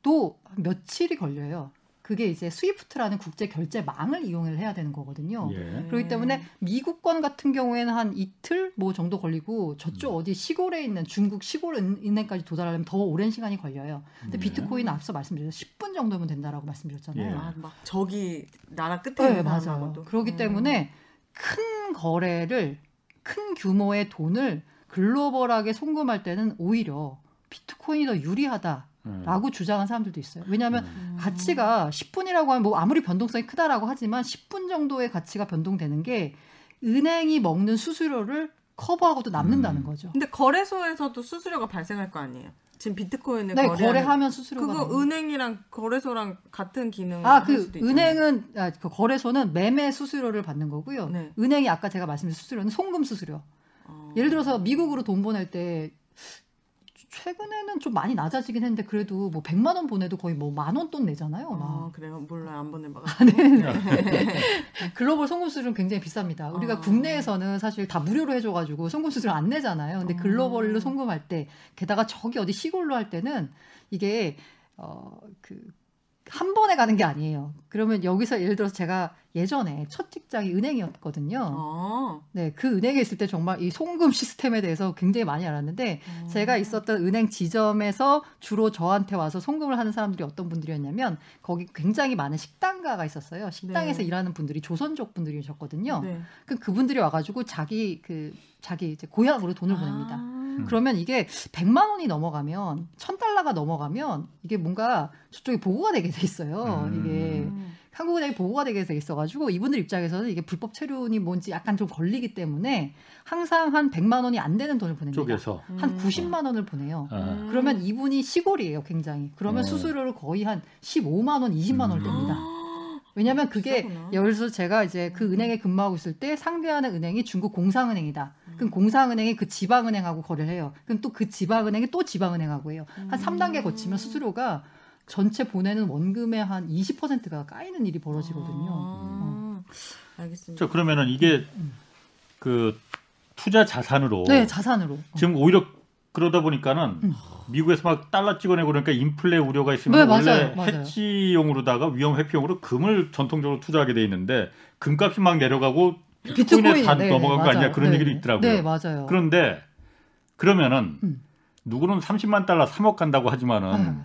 또 며칠이 걸려요. 그게 이제 스위프트라는 국제 결제망을 이용을 해야 되는 거거든요. 예. 그렇기 때문에 미국권 같은 경우에는 한 이틀 뭐 정도 걸리고 저쪽 어디 시골에 있는 중국 시골 은행까지 도달하려면 더 오랜 시간이 걸려요. 근데 예. 비트코인은 앞서 말씀드렸죠. 십 분 정도면 된다라고 말씀드렸잖아요. 예. 아, 막 저기 나라 끝에 있는 네, 맞아요. 그렇기 음. 때문에 큰 거래를 큰 규모의 돈을 글로벌하게 송금할 때는 오히려 비트코인이 더 유리하다. 라고 주장한 사람들도 있어요. 왜냐하면 음. 가치가 십 분이라고 하면 뭐 아무리 변동성이 크다라고 하지만 십 분 정도의 가치가 변동되는 게 은행이 먹는 수수료를 커버하고도 남는다는 음. 거죠. 근데 거래소에서도 수수료가 발생할 거 아니에요? 지금 비트코인을 네, 거래하면 수수료가 그거 나는. 은행이랑 거래소랑 같은 기능을 아, 그 할 수도 있잖아요. 은행은 아, 그 거래소는 매매 수수료를 받는 거고요. 네. 은행이 아까 제가 말씀드린 수수료는 송금 수수료. 어. 예를 들어서 미국으로 돈 보낼 때 최근에는 좀 많이 낮아지긴 했는데 그래도 뭐 백만 원 보내도 거의 뭐 만원 돈 내잖아요. 막. 아, 그래요? 몰라요. 안 보낸 바가. 아, 네. 글로벌 송금 수수료는 굉장히 비쌉니다. 우리가 아. 국내에서는 사실 다 무료로 해줘가지고 송금 수수료 안 내잖아요. 근데 글로벌로 송금할 때 게다가 저기 어디 시골로 할 때는 이게 어, 그 한 번에 가는 게 아니에요. 그러면 여기서 예를 들어서 제가 예전에 첫 직장이 은행이었거든요. 어. 네, 그 은행에 있을 때 정말 이 송금 시스템에 대해서 굉장히 많이 알았는데 어. 제가 있었던 은행 지점에서 주로 저한테 와서 송금을 하는 사람들이 어떤 분들이었냐면 거기 굉장히 많은 식당가가 있었어요. 식당에서 네. 일하는 분들이 조선족 분들이셨거든요. 네. 그 그분들이 와가지고 자기 그 자기 이제 고향으로 돈을 아. 보냅니다. 그러면 이게 백만 원이 넘어가면 천 달러가 넘어가면 이게 뭔가 저쪽에 보고가 되게 돼 있어요. 음. 이게 한국은행이 보고가 되게 돼 있어가지고 이분들 입장에서는 이게 불법 체류니 뭔지 약간 좀 걸리기 때문에 항상 한 백만 원이 안 되는 돈을 보냅니다. 쪽에서. 한 음. 구십만 원을 보내요. 음. 그러면 이분이 시골이에요. 굉장히. 그러면 음. 수수료를 거의 한 십오만 원, 이십만 원을 음. 뗍니다. 왜냐하면 그게 비싸구나. 예를 들어서 제가 이제 그 은행에 근무하고 있을 때 상대하는 은행이 중국 공상은행이다. 그럼 공상은행이 그 지방은행하고 거래를 해요. 그럼 또 그 지방은행이 또 지방은행하고 해요. 한 삼 단계 거치면 수수료가 전체 보내는 원금의 한 이십 퍼센트가 까이는 일이 벌어지거든요. 아~ 어. 알겠습니다. 그러면은 이게 그 투자 자산으로 네, 자산으로. 지금 오히려 그러다 보니까는 음. 미국에서 막 달러 찍어내고 그러니까 인플레 우려가 있으면 네, 원래 맞아요, 맞아요. 해치용으로다가 위험 회피용으로 금을 전통적으로 투자하게 돼 있는데 금값이 막 내려가고 비트코인에 다 넘어간 거 아니냐 그런 네네. 얘기도 있더라고요. 네, 맞아요. 그런데 그러면은 음. 누구는 삼십만 달러 삼억 간다고 하지만은 음.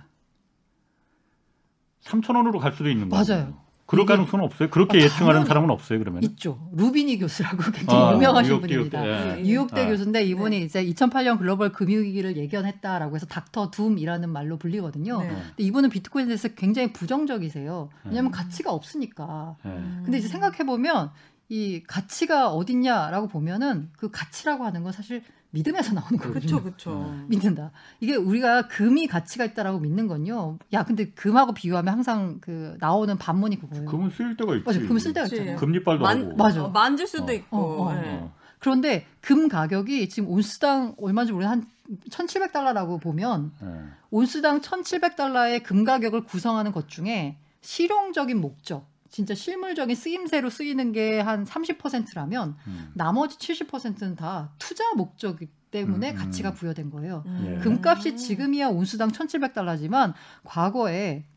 삼천 원으로 갈 수도 있는 거예요. 맞아요. 그럴 가능성은 없어요? 그렇게 아, 예측하는 사람은 없어요, 그러면? 있죠. 루비니 교수라고 굉장히 아, 유명하신 뉴욕, 분입니다. 뉴욕대, 예. 뉴욕대 아. 교수인데 이분이 네. 이제 이천팔 년 글로벌 금융위기를 예견했다라고 해서 닥터 둠이라는 말로 불리거든요. 네. 근데 이분은 비트코인에 대해서 굉장히 부정적이세요. 왜냐하면 네. 가치가 없으니까. 네. 근데 이제 생각해보면 이 가치가 어딨냐라고 보면은 그 가치라고 하는 건 사실 믿음에서 나오는 거거든요. 그렇죠, 그렇죠. 믿는다. 이게 우리가 금이 가치가 있다라고 믿는 건요. 야, 근데 금하고 비교하면 항상 그 나오는 반문이 그거예요. 금은 쓸 때가 있지. 맞아, 금은 쓸 때가 있잖아요. 금리빨도 하고. 맞아. 어, 만질 수도 어. 있고. 어, 어. 네. 그런데 금 가격이 지금 온스당 얼마인지 모르겠는데 한 천칠백 달러라고 보면 네. 온스당 천칠백 달러의 금 가격을 구성하는 것 중에 실용적인 목적. 진짜 실물적인 쓰임새로 쓰이는 게 한 삼십 퍼센트라면 음. 나머지 칠십 퍼센트는 다 투자 목적 때문에 음. 가치가 부여된 거예요. 음. 금값이 지금이야 온수당 천칠백 달러지만 과거에는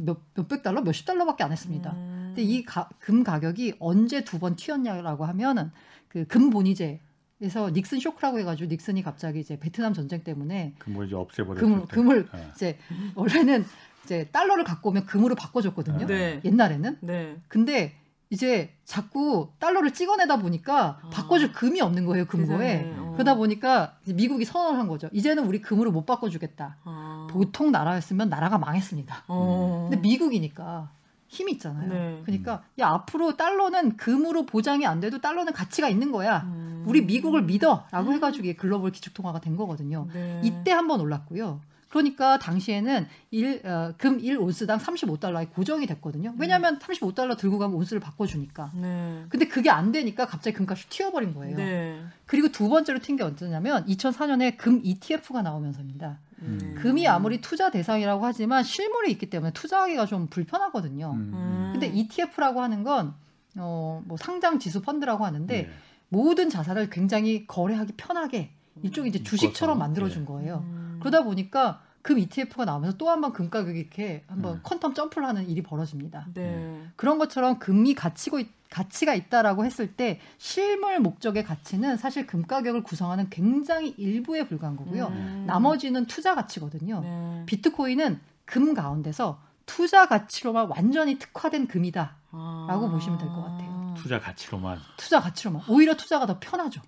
몇, 몇백 달러, 몇십 달러밖에 안 했습니다. 음. 근데 이 금 가격이 언제 두 번 튀었냐라고 하면은 그 금 본위제 그래서 닉슨 쇼크라고 해가지고 닉슨이 갑자기 이제 베트남 전쟁 때문에 금을 이제 없애버렸어요. 금을 네. 이제 원래는 이제 달러를 갖고 오면 금으로 바꿔줬거든요. 네. 옛날에는. 네. 근데 이제 자꾸 달러를 찍어내다 보니까 아. 바꿔줄 금이 없는 거예요. 금고에. 어. 그러다 보니까 미국이 선언한 거죠. 이제는 우리 금으로 못 바꿔주겠다. 아. 보통 나라였으면 나라가 망했습니다. 어. 근데 미국이니까 힘이 있잖아요. 네. 그러니까 야, 앞으로 달러는 금으로 보장이 안 돼도 달러는 가치가 있는 거야. 음. 우리 미국을 믿어 라고 해가지고 글로벌 기축통화가 된 거거든요. 네. 이때 한번 올랐고요. 그러니까 당시에는 일, 어, 금 일 온스당 삼십오 달러에 고정이 됐거든요. 왜냐하면 삼십오 달러 들고 가면 온스를 바꿔주니까. 네. 근데 그게 안 되니까 갑자기 금값이 튀어버린 거예요. 네. 그리고 두 번째로 튄 게 언제냐면 이천사 년에 금 이티에프가 나오면서입니다. 음. 금이 아무리 투자 대상이라고 하지만 실물이 있기 때문에 투자하기가 좀 불편하거든요. 음. 근데 이티에프라고 하는 건 어, 뭐 상장 지수 펀드라고 하는데 네. 모든 자산을 굉장히 거래하기 편하게 일종의 이제 주식처럼 만들어준 거예요. 음. 그러다 보니까 금 이티에프가 나오면서 또 한 번 금 가격이 이렇게 한번 음. 퀀텀 점프를 하는 일이 벌어집니다. 네. 그런 것처럼 금이 가치고 있, 가치가 있다라고 했을 때 실물 목적의 가치는 사실 금 가격을 구성하는 굉장히 일부에 불과한 거고요. 음. 나머지는 투자 가치거든요. 네. 비트코인은 금 가운데서 투자 가치로만 완전히 특화된 금이다 라고 아. 보시면 될 것 같아요. 투자 가치로만. 투자 가치로만. 오히려 투자가 더 편하죠.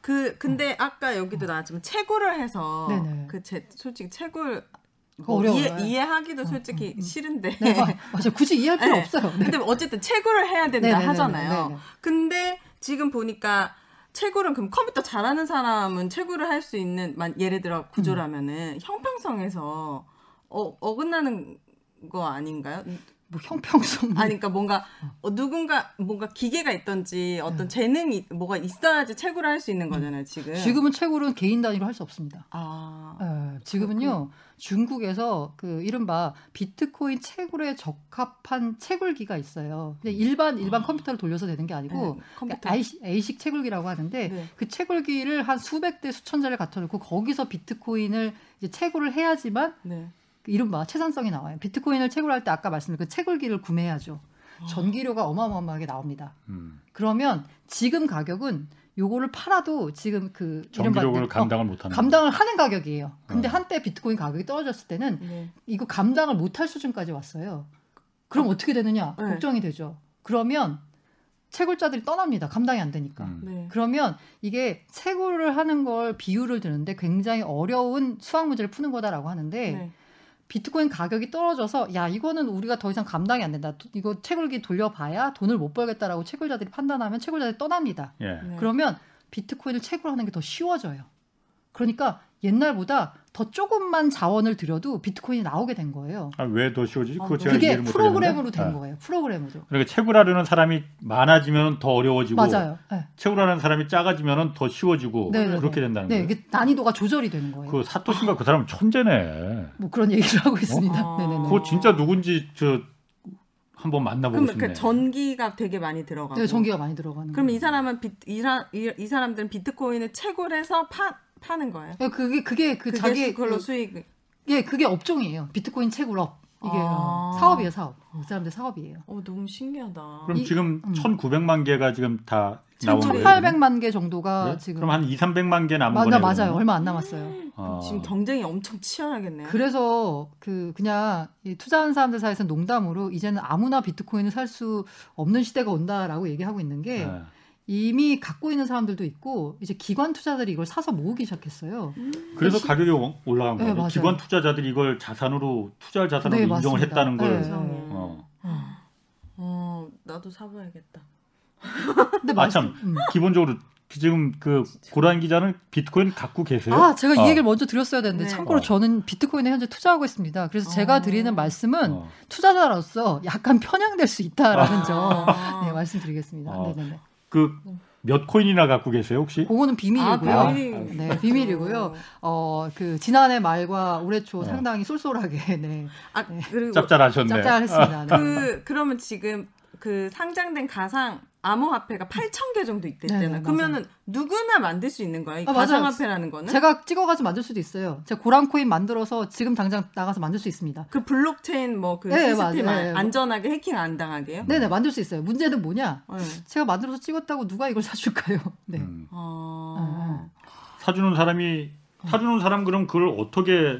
그 근데 어. 아까 여기도 나왔지만 채굴을 해서 그 제, 솔직히 채굴 뭐 이해, 이해하기도 솔직히 어, 어, 어. 싫은데 네, 맞아, 굳이 이해할 필요 네. 없어요. 네. 근데 어쨌든 채굴을 해야 된다 네네네네. 하잖아요. 네네. 근데 지금 보니까 채굴은 그럼 컴퓨터 잘하는 사람은 채굴을 할 수 있는 예를 들어 구조라면은 음. 형평성에서 어, 어긋나는 거 아닌가요? 뭐 형평성 아니 그러니까 뭔가 어. 누군가 뭔가 기계가 있던지 어떤 네. 재능이 뭐가 있어야지 채굴을 할 수 있는 거잖아요. 지금 지금은 채굴은 개인 단위로 할 수 없습니다. 아 네, 지금은요 그렇구나. 중국에서 그 이른바 비트코인 채굴에 적합한 채굴기가 있어요. 근데 일반 일반 아. 컴퓨터를 돌려서 되는 게 아니고 네, 컴퓨터. 에이식 채굴기라고 하는데 네. 그 채굴기를 한 수백 대 수천 자를 갖춰놓고 거기서 비트코인을 이제 채굴을 해야지만 네. 이른바 채산성이 나와요. 비트코인을 채굴할 때 아까 말씀드린 그 채굴기를 구매해야죠. 어. 전기료가 어마어마하게 나옵니다. 음. 그러면 지금 가격은 요거를 팔아도 지금 그 전기료를 감당을 어, 못하는 감당을 하는 가격이에요. 근데 어. 한때 비트코인 가격이 떨어졌을 때는 네. 이거 감당을 못할 수준까지 왔어요. 그럼 어. 어떻게 되느냐 네. 걱정이 되죠. 그러면 채굴자들이 떠납니다. 감당이 안 되니까. 음. 네. 그러면 이게 채굴을 하는 걸 비유를 드는데 굉장히 어려운 수학 문제를 푸는 거다라고 하는데 네. 비트코인 가격이 떨어져서 야 이거는 우리가 더 이상 감당이 안 된다. 이거 채굴기 돌려봐야 돈을 못 벌겠다라고 채굴자들이 판단하면 채굴자들이 떠납니다. 예. 네. 그러면 비트코인을 채굴하는 게 더 쉬워져요. 그러니까 옛날보다 더 조금만 자원을 들여도 비트코인이 나오게 된 거예요. 아, 왜 더 쉬워지지? 그거 아, 제가 이해를 못하겠는데. 그게 프로그램으로 된 네. 거예요. 프로그램으로. 그러니까 채굴하려는 사람이 많아지면 더 어려워지고 맞아요. 네. 채굴하려는 사람이 작아지면 더 쉬워지고 네네네. 그렇게 된다는 네. 거예요. 네, 난이도가 조절이 되는 거예요. 그 사토시가 그 사람은 천재네. 뭐 그런 얘기를 하고 있습니다. 어? 아~ 그거 진짜 누군지 저 한번 만나보고 싶네. 그럼 전기가 되게 많이 들어가고. 네, 전기가 많이 들어가는. 그럼 거예요. 이 사람은 비, 이, 이, 이 사람들은 비트코인을 채굴해서 파 파는 거예요? 그게 그게 그 그게 자기 그걸로 수익. 예, 그게 업종이에요. 비트코인 채굴업 이게 아. 사업이에요, 사업. 그 사람들 사업이에요. 어, 너무 신기하다. 그럼 이, 지금 음. 천구백만 개가 지금 다 나온 거예요? 천팔백만 개 정도가 네? 지금. 그럼 한 이삼백만 개 남은 거네요. 맞아, 맞아요. 얼마 안 남았어요. 음. 아. 지금 경쟁이 엄청 치열하겠네요. 그래서 그 그냥 투자한 사람들 사이에서 농담으로 이제는 아무나 비트코인을 살 수 없는 시대가 온다라고 얘기하고 있는 게. 네. 이미 갖고 있는 사람들도 있고 이제 기관 투자들이 이걸 사서 모으기 시작했어요. 그래서 가격이 올라간 거예요. 네, 기관 투자자들이 이걸 자산으로 투자할 자산으로 네, 인정을 맞습니다. 했다는 걸. 네. 어. 어, 나도 사봐야겠다. 근데 아, 참 음. 기본적으로 지금 그 고란 기자는 비트코인 갖고 계세요? 아, 제가 이 아. 얘기를 먼저 드렸어야 되는데 네. 참고로 어. 저는 비트코인에 현재 투자하고 있습니다. 그래서 제가 어. 드리는 말씀은 어. 투자자로서 약간 편향될 수 있다라는 아. 점 네, 말씀드리겠습니다. 어. 네네네. 그 몇 코인이나 갖고 계세요 혹시? 그거는 비밀이고요. 아, 비밀. 네, 비밀이고요. 어, 그 지난해 말과 올해 초 상당히 쏠쏠하게 네. 아, 그리고 짭짤하셨네. 짭짤했습니다. 네. 그 그러면 지금 그 상장된 가상 암호화폐가 팔천 개 정도 있대잖아요. 그러면은 누구나 만들 수 있는 거예요. 이 아, 가상화폐라는 거는? 제가 찍어가지고 만들 수도 있어요. 제가 고란코인 만들어서 지금 당장 나가서 만들 수 있습니다. 그 블록체인 뭐 그 네, 시스템 네, 안전하게 해킹 안 당하게요? 네네 네, 만들 수 있어요. 문제는 뭐냐? 네. 제가 만들어서 찍었다고 누가 이걸 사줄까요? 네. 음. 아... 사주는 사람이 사주는 사람 그럼 그걸 어떻게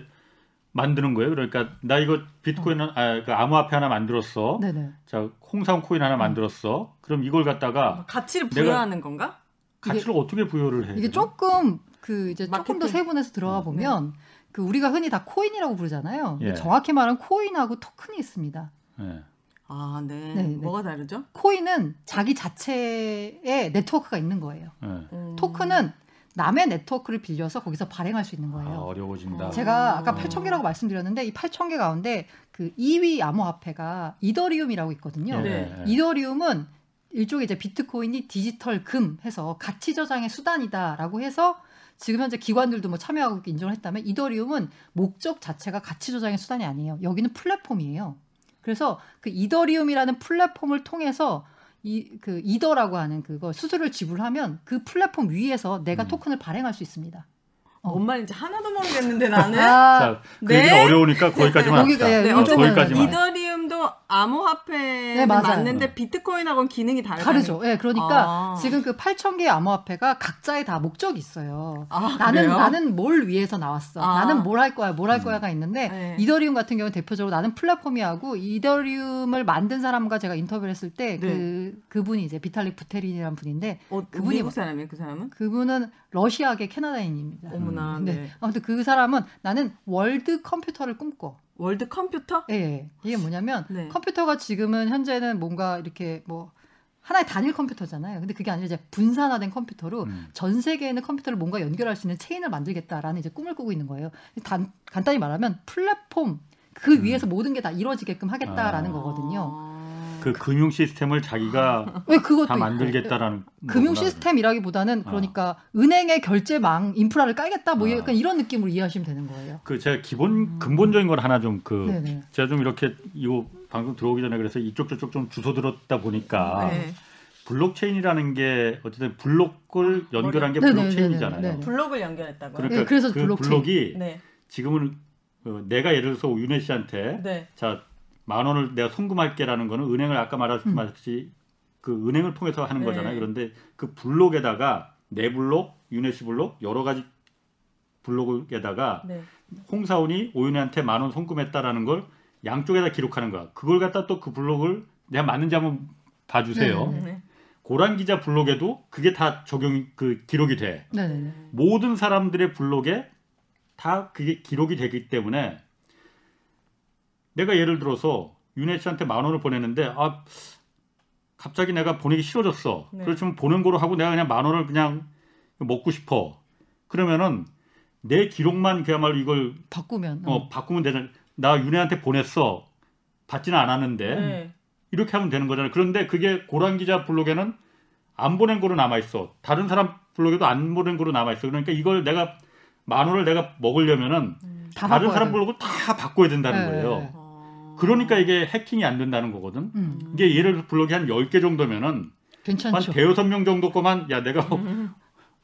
만드는 거예요? 그러니까 나 이거 비트코인 어. 아, 그 암호화폐 하나 만들었어. 네네. 자 홍삼 코인 하나 만들었어. 그럼 이걸 갖다가 가치를 부여하는 건가? 가치를 이게, 어떻게 부여를 해? 이게 되나? 조금 그 이제 마케팅? 조금 더 세분해서 들어가 보면 네. 그 우리가 흔히 다 코인이라고 부르잖아요. 예. 정확히 말하면 코인하고 토큰이 있습니다. 예. 아, 네. 네네. 뭐가 다르죠? 코인은 자기 자체의 네트워크가 있는 거예요. 네. 음. 토큰은 남의 네트워크를 빌려서 거기서 발행할 수 있는 거예요. 아, 어려워진다. 제가 아까 팔천 개라고 말씀드렸는데 이 팔천 개 가운데 그 이 위 암호화폐가 이더리움이라고 있거든요. 네. 이더리움은 일종의 이제 비트코인이 디지털 금 해서 가치 저장의 수단이다라고 해서 지금 현재 기관들도 뭐 참여하고 인정을 했다면 이더리움은 목적 자체가 가치 저장의 수단이 아니에요. 여기는 플랫폼이에요. 그래서 그 이더리움이라는 플랫폼을 통해서 이 그 이더라고 하는 그거 수수료를 지불하면 그 플랫폼 위에서 내가 음. 토큰을 발행할 수 있습니다. 어. 뭔 말인지 하나도 모르겠는데 나는. 아, 자, 그 네? 얘기는 어려우니까 거기까지만 합시다. 거기, 네, 네, 어, 거기까지만. 이더리움도 암호화폐 네, 맞는데 네. 비트코인하고는 기능이 다르죠. 다르죠. 예, 네, 그러니까 아. 지금 그 팔천 개의 암호화폐가 각자의 다 목적이 있어요. 아, 나는 그래요? 나는 뭘 위해서 나왔어. 아. 나는 뭘 할 거야, 뭘 할 음. 거야가 있는데 네. 이더리움 같은 경우는 대표적으로 나는 플랫폼이하고 이더리움을 만든 사람과 제가 인터뷰를 했을 때 그 네. 그분이 이제 비탈릭 부테린이라는 분인데 어, 그분이 미국 사람이에요, 그 사람은? 그분은 러시아계 캐나다인입니다. 음. 네. 네. 아무튼 그 사람은 나는 월드 컴퓨터를 꿈꿔. 월드 컴퓨터? 예. 네. 이게 뭐냐면 네. 컴퓨터가 지금은 현재는 뭔가 이렇게 뭐 하나의 단일 컴퓨터잖아요. 근데 그게 아니라 이제 분산화된 컴퓨터로 음. 전 세계에 있는 컴퓨터를 뭔가 연결할 수 있는 체인을 만들겠다라는 이제 꿈을 꾸고 있는 거예요. 단, 간단히 말하면 플랫폼 그 음. 위에서 모든 게 다 이루어지게끔 하겠다라는 아. 거거든요. 그 금융 시스템을 자기가 네, 다 만들겠다라는 금융 시스템이라기보다는 아. 그러니까 은행의 결제망 인프라를 깔겠다 뭐 아. 약간 이런 느낌으로 이해하시면 되는 거예요. 그 제가 기본 음. 근본적인 걸 하나 좀 그 제가 좀 이렇게 이 방송 들어오기 전에 그래서 이쪽 저쪽 좀 주워 들었다 보니까 네. 블록체인이라는 게 어쨌든 블록을 연결한 게 블록체인이잖아요. 네네. 블록을 연결했다고요? 그러니까 네, 그래서 그 블록체인. 블록이 네. 지금은 내가 예를 들어서 오윤혜 씨한테 네. 자 만 원을 내가 송금할게라는 거는 은행을 아까 말했듯이 음. 그 은행을 통해서 하는 네. 거잖아요. 그런데 그 블록에다가 내 블록, 윤혜 씨 블록 여러 가지 블록에다가 네. 홍사원이 오윤희한테 만 원 송금했다라는 걸 양쪽에다 기록하는 거야. 그걸 갖다 또 그 블록을 내가 맞는지 한번 봐주세요. 네, 네, 네. 고란 기자 블록에도 그게 다 적용이 그 기록이 돼. 네, 네, 네. 모든 사람들의 블록에 다 그게 기록이 되기 때문에. 내가 예를 들어서 윤혜 씨한테 만 원을 보냈는데 아 갑자기 내가 보내기 싫어졌어. 네. 그렇지만 보낸 거로 하고 내가 그냥 만 원을 그냥 먹고 싶어. 그러면은 내 기록만 그야말로 이걸 바꾸면 어, 어. 바꾸면 되는. 나 윤혜한테 보냈어. 받지는 않았는데 네. 이렇게 하면 되는 거잖아요. 그런데 그게 고란 기자 블록에는 안 보낸 거로 남아 있어. 다른 사람 블록에도 안 보낸 거로 남아 있어. 그러니까 이걸 내가 만 원을 내가 먹으려면은 음, 다른 사람 블록을 다 바꿔야 된다는 네. 거예요. 그러니까 이게 해킹이 안 된다는 거거든. 음. 이게 예를 들어 블록이 한 열 개 정도면은 괜찮죠. 한 대여섯 명 정도 거만 야 내가 음.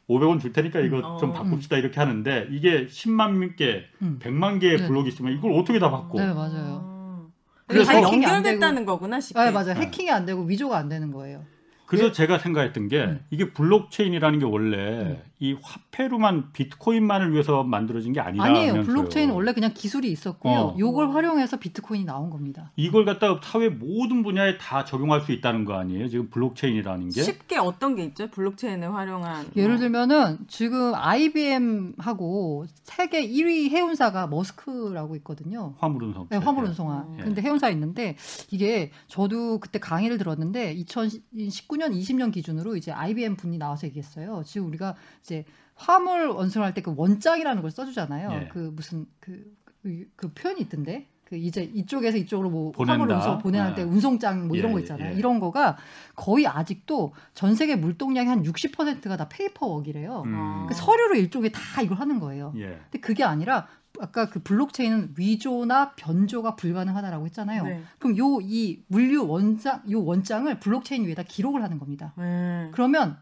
오백 원 줄 테니까 이거 음. 좀 바꿉시다 음. 이렇게 하는데 이게 십만 개, 음. 백만 개의 네. 블록이 있으면 이걸 어떻게 다 바꿔. 네, 맞아요. 그래서 다 연결됐다는 되고, 거구나 싶게. 네, 맞아요. 해킹이 안 되고 위조가 안 되는 거예요. 그래서 네. 제가 생각했던 게 음. 이게 블록체인이라는 게 원래 음. 이 화폐로만 비트코인만을 위해서 만들어진 게 아니라 아니에요. 블록체인은 원래 그냥 기술이 있었고요. 요걸 어. 활용해서 비트코인이 나온 겁니다. 이걸 갖다 사회 모든 분야에 다 적용할 수 있다는 거 아니에요? 지금 블록체인이라는 게 쉽게 어떤 게 있죠? 블록체인을 활용한 예를 들면은 지금 아이비엠하고 세계 일 위 해운사가 머스크라고 있거든요. 화물운송. 네, 화물운송화. 음. 근데 해운사 있는데 이게 저도 그때 강의를 들었는데 이천십구 년, 이십 년 기준으로 이제 아이비엠 분이 나와서 얘기했어요. 지금 우리가 이제 화물 운송할 때 그 원장이라는 걸 써주잖아요. 예. 그 무슨 그, 그, 그 표현이 있던데. 그 이제 이쪽에서 이쪽으로 뭐 화물 운송 보내할 예. 때 운송장 뭐 이런 예, 거 있잖아요. 예. 이런 거가 거의 아직도 전 세계 물동량의 한 육십 퍼센트가 다 페이퍼웍이래요. 음. 그 서류로 일종의 다 이걸 하는 거예요. 예. 근데 그게 아니라 아까 그 블록체인은 위조나 변조가 불가능하다라고 했잖아요. 네. 그럼 요 이 물류 원장 요 원장을 블록체인 위에다 기록을 하는 겁니다. 네. 그러면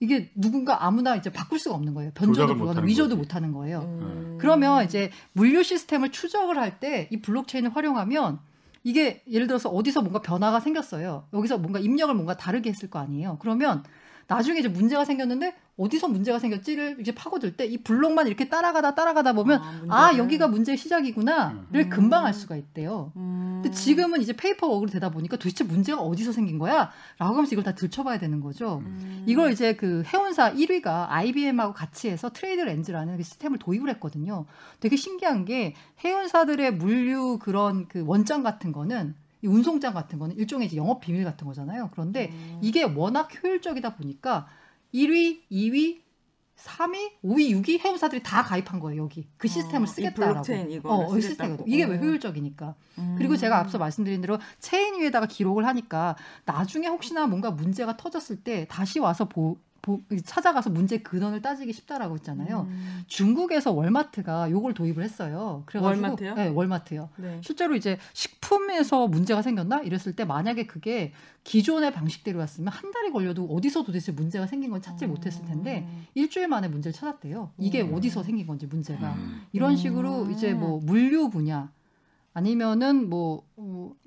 이게 누군가 아무나 이제 바꿀 수가 없는 거예요. 변조도 불가능, 위조도 못 하는 거예요. 음. 그러면 이제 물류 시스템을 추적을 할 때 이 블록체인을 활용하면 이게 예를 들어서 어디서 뭔가 변화가 생겼어요. 여기서 뭔가 입력을 뭔가 다르게 했을 거 아니에요. 그러면 나중에 이제 문제가 생겼는데 어디서 문제가 생겼지를 이제 파고들 때 이 블록만 이렇게 따라가다 따라가다 보면 아, 아 여기가 문제의 시작이구나를 음. 금방 알 수가 있대요. 음. 근데 지금은 이제 페이퍼워크로 되다 보니까 도대체 문제가 어디서 생긴 거야? 라고 하면서 이걸 다 들춰봐야 되는 거죠. 음. 이걸 이제 그 해운사 일 위가 아이비엠하고 같이 해서 트레이드 렌즈라는 시스템을 도입을 했거든요. 되게 신기한 게 해운사들의 물류 그런 그 원장 같은 거는 이 운송장 같은 거는 일종의 이제 영업 비밀 같은 거잖아요. 그런데 음. 이게 워낙 효율적이다 보니까 일 위, 이 위, 삼 위, 오 위, 육 위 해운사들이 다 가입한 거예요. 여기 그 시스템을 어, 쓰겠다라고. 블록체인 이거를 어, 쓰겠다고. 이게 왜 효율적이니까. 음. 그리고 제가 앞서 말씀드린 대로 체인 위에다가 기록을 하니까 나중에 혹시나 뭔가 문제가 터졌을 때 다시 와서 보, 보, 찾아가서 문제 근원을 따지기 쉽다라고 했잖아요. 음. 중국에서 월마트가 요걸 도입을 했어요. 그래가지고, 월마트요? 네, 월마트요. 네. 실제로 이제 식품에서 문제가 생겼나? 이랬을 때 만약에 그게 기존의 방식대로 왔으면 한 달이 걸려도 어디서 도대체 문제가 생긴 건 찾지 음. 못했을 텐데 일주일 만에 문제를 찾았대요. 이게 음. 어디서 생긴 건지 문제가. 음. 이런 식으로 음. 이제 뭐 물류 분야 아니면은 뭐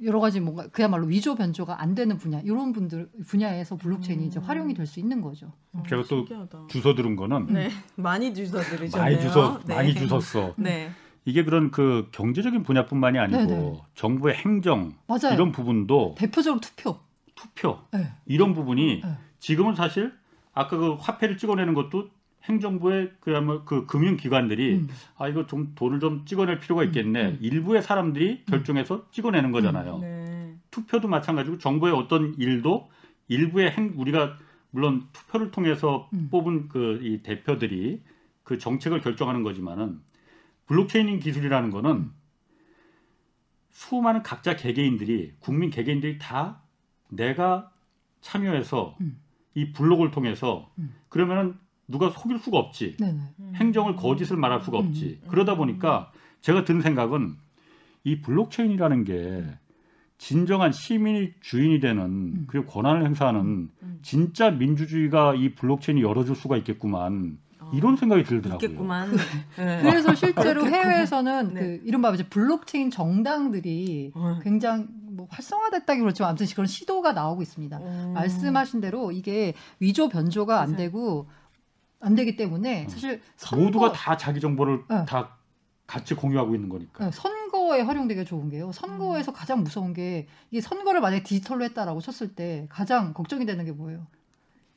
여러 가지 뭔가 그야말로 위조 변조가 안 되는 분야 이런 분들 분야에서 블록체인이 음. 이제 활용이 될 수 있는 거죠. 음, 제가 또 신기하다. 주워 들은 거는 네. 많이 주워 들으셨네요. 많이 주워 네. 많이 주웠어. 네. 이게 그런 그 경제적인 분야뿐만이 아니고 네네. 정부의 행정 맞아요. 이런 부분도 대표적으로 투표. 투표 네. 이런 부분이 네. 지금은 사실 아까 그 화폐를 찍어내는 것도 행정부의 그야말로 그 금융기관들이 음. 아 이거 좀 돈을 좀 찍어낼 필요가 있겠네 음. 일부의 사람들이 결정해서 음. 찍어내는 거잖아요. 음. 네. 투표도 마찬가지고 정부의 어떤 일도 일부의 행 우리가 물론 투표를 통해서 음. 뽑은 그 이 대표들이 그 정책을 결정하는 거지만은 블록체인 기술이라는 거는 음. 수많은 각자 개개인들이 국민 개개인들이 다 내가 참여해서 음. 이 블록을 통해서 음. 그러면은 누가 속일 수가 없지. 네네. 행정을 거짓을 말할 수가 없지. 음. 그러다 보니까 제가 드는 생각은 이 블록체인이라는 게 진정한 시민이 주인이 되는 음. 그리고 권한을 행사하는 음. 진짜 민주주의가 이 블록체인이 열어줄 수가 있겠구만. 이런 생각이 들더라고요. 있겠구만. 네. 그래서 실제로 해외에서는 네. 그 이른바 이제 블록체인 정당들이 어. 굉장히 뭐 활성화됐다기 그렇지만 아무튼 그런 시도가 나오고 있습니다. 어. 말씀하신 대로 이게 위조 변조가 안 되고 안 되기 때문에 사실 선거, 모두가 다 자기 정보를 네. 다 같이 공유하고 있는 거니까. 네, 선거에 활용되기가 좋은 게요. 선거에서 음. 가장 무서운 게 이게 선거를 만약에 디지털로 했다라고 쳤을 때 가장 걱정이 되는 게 뭐예요?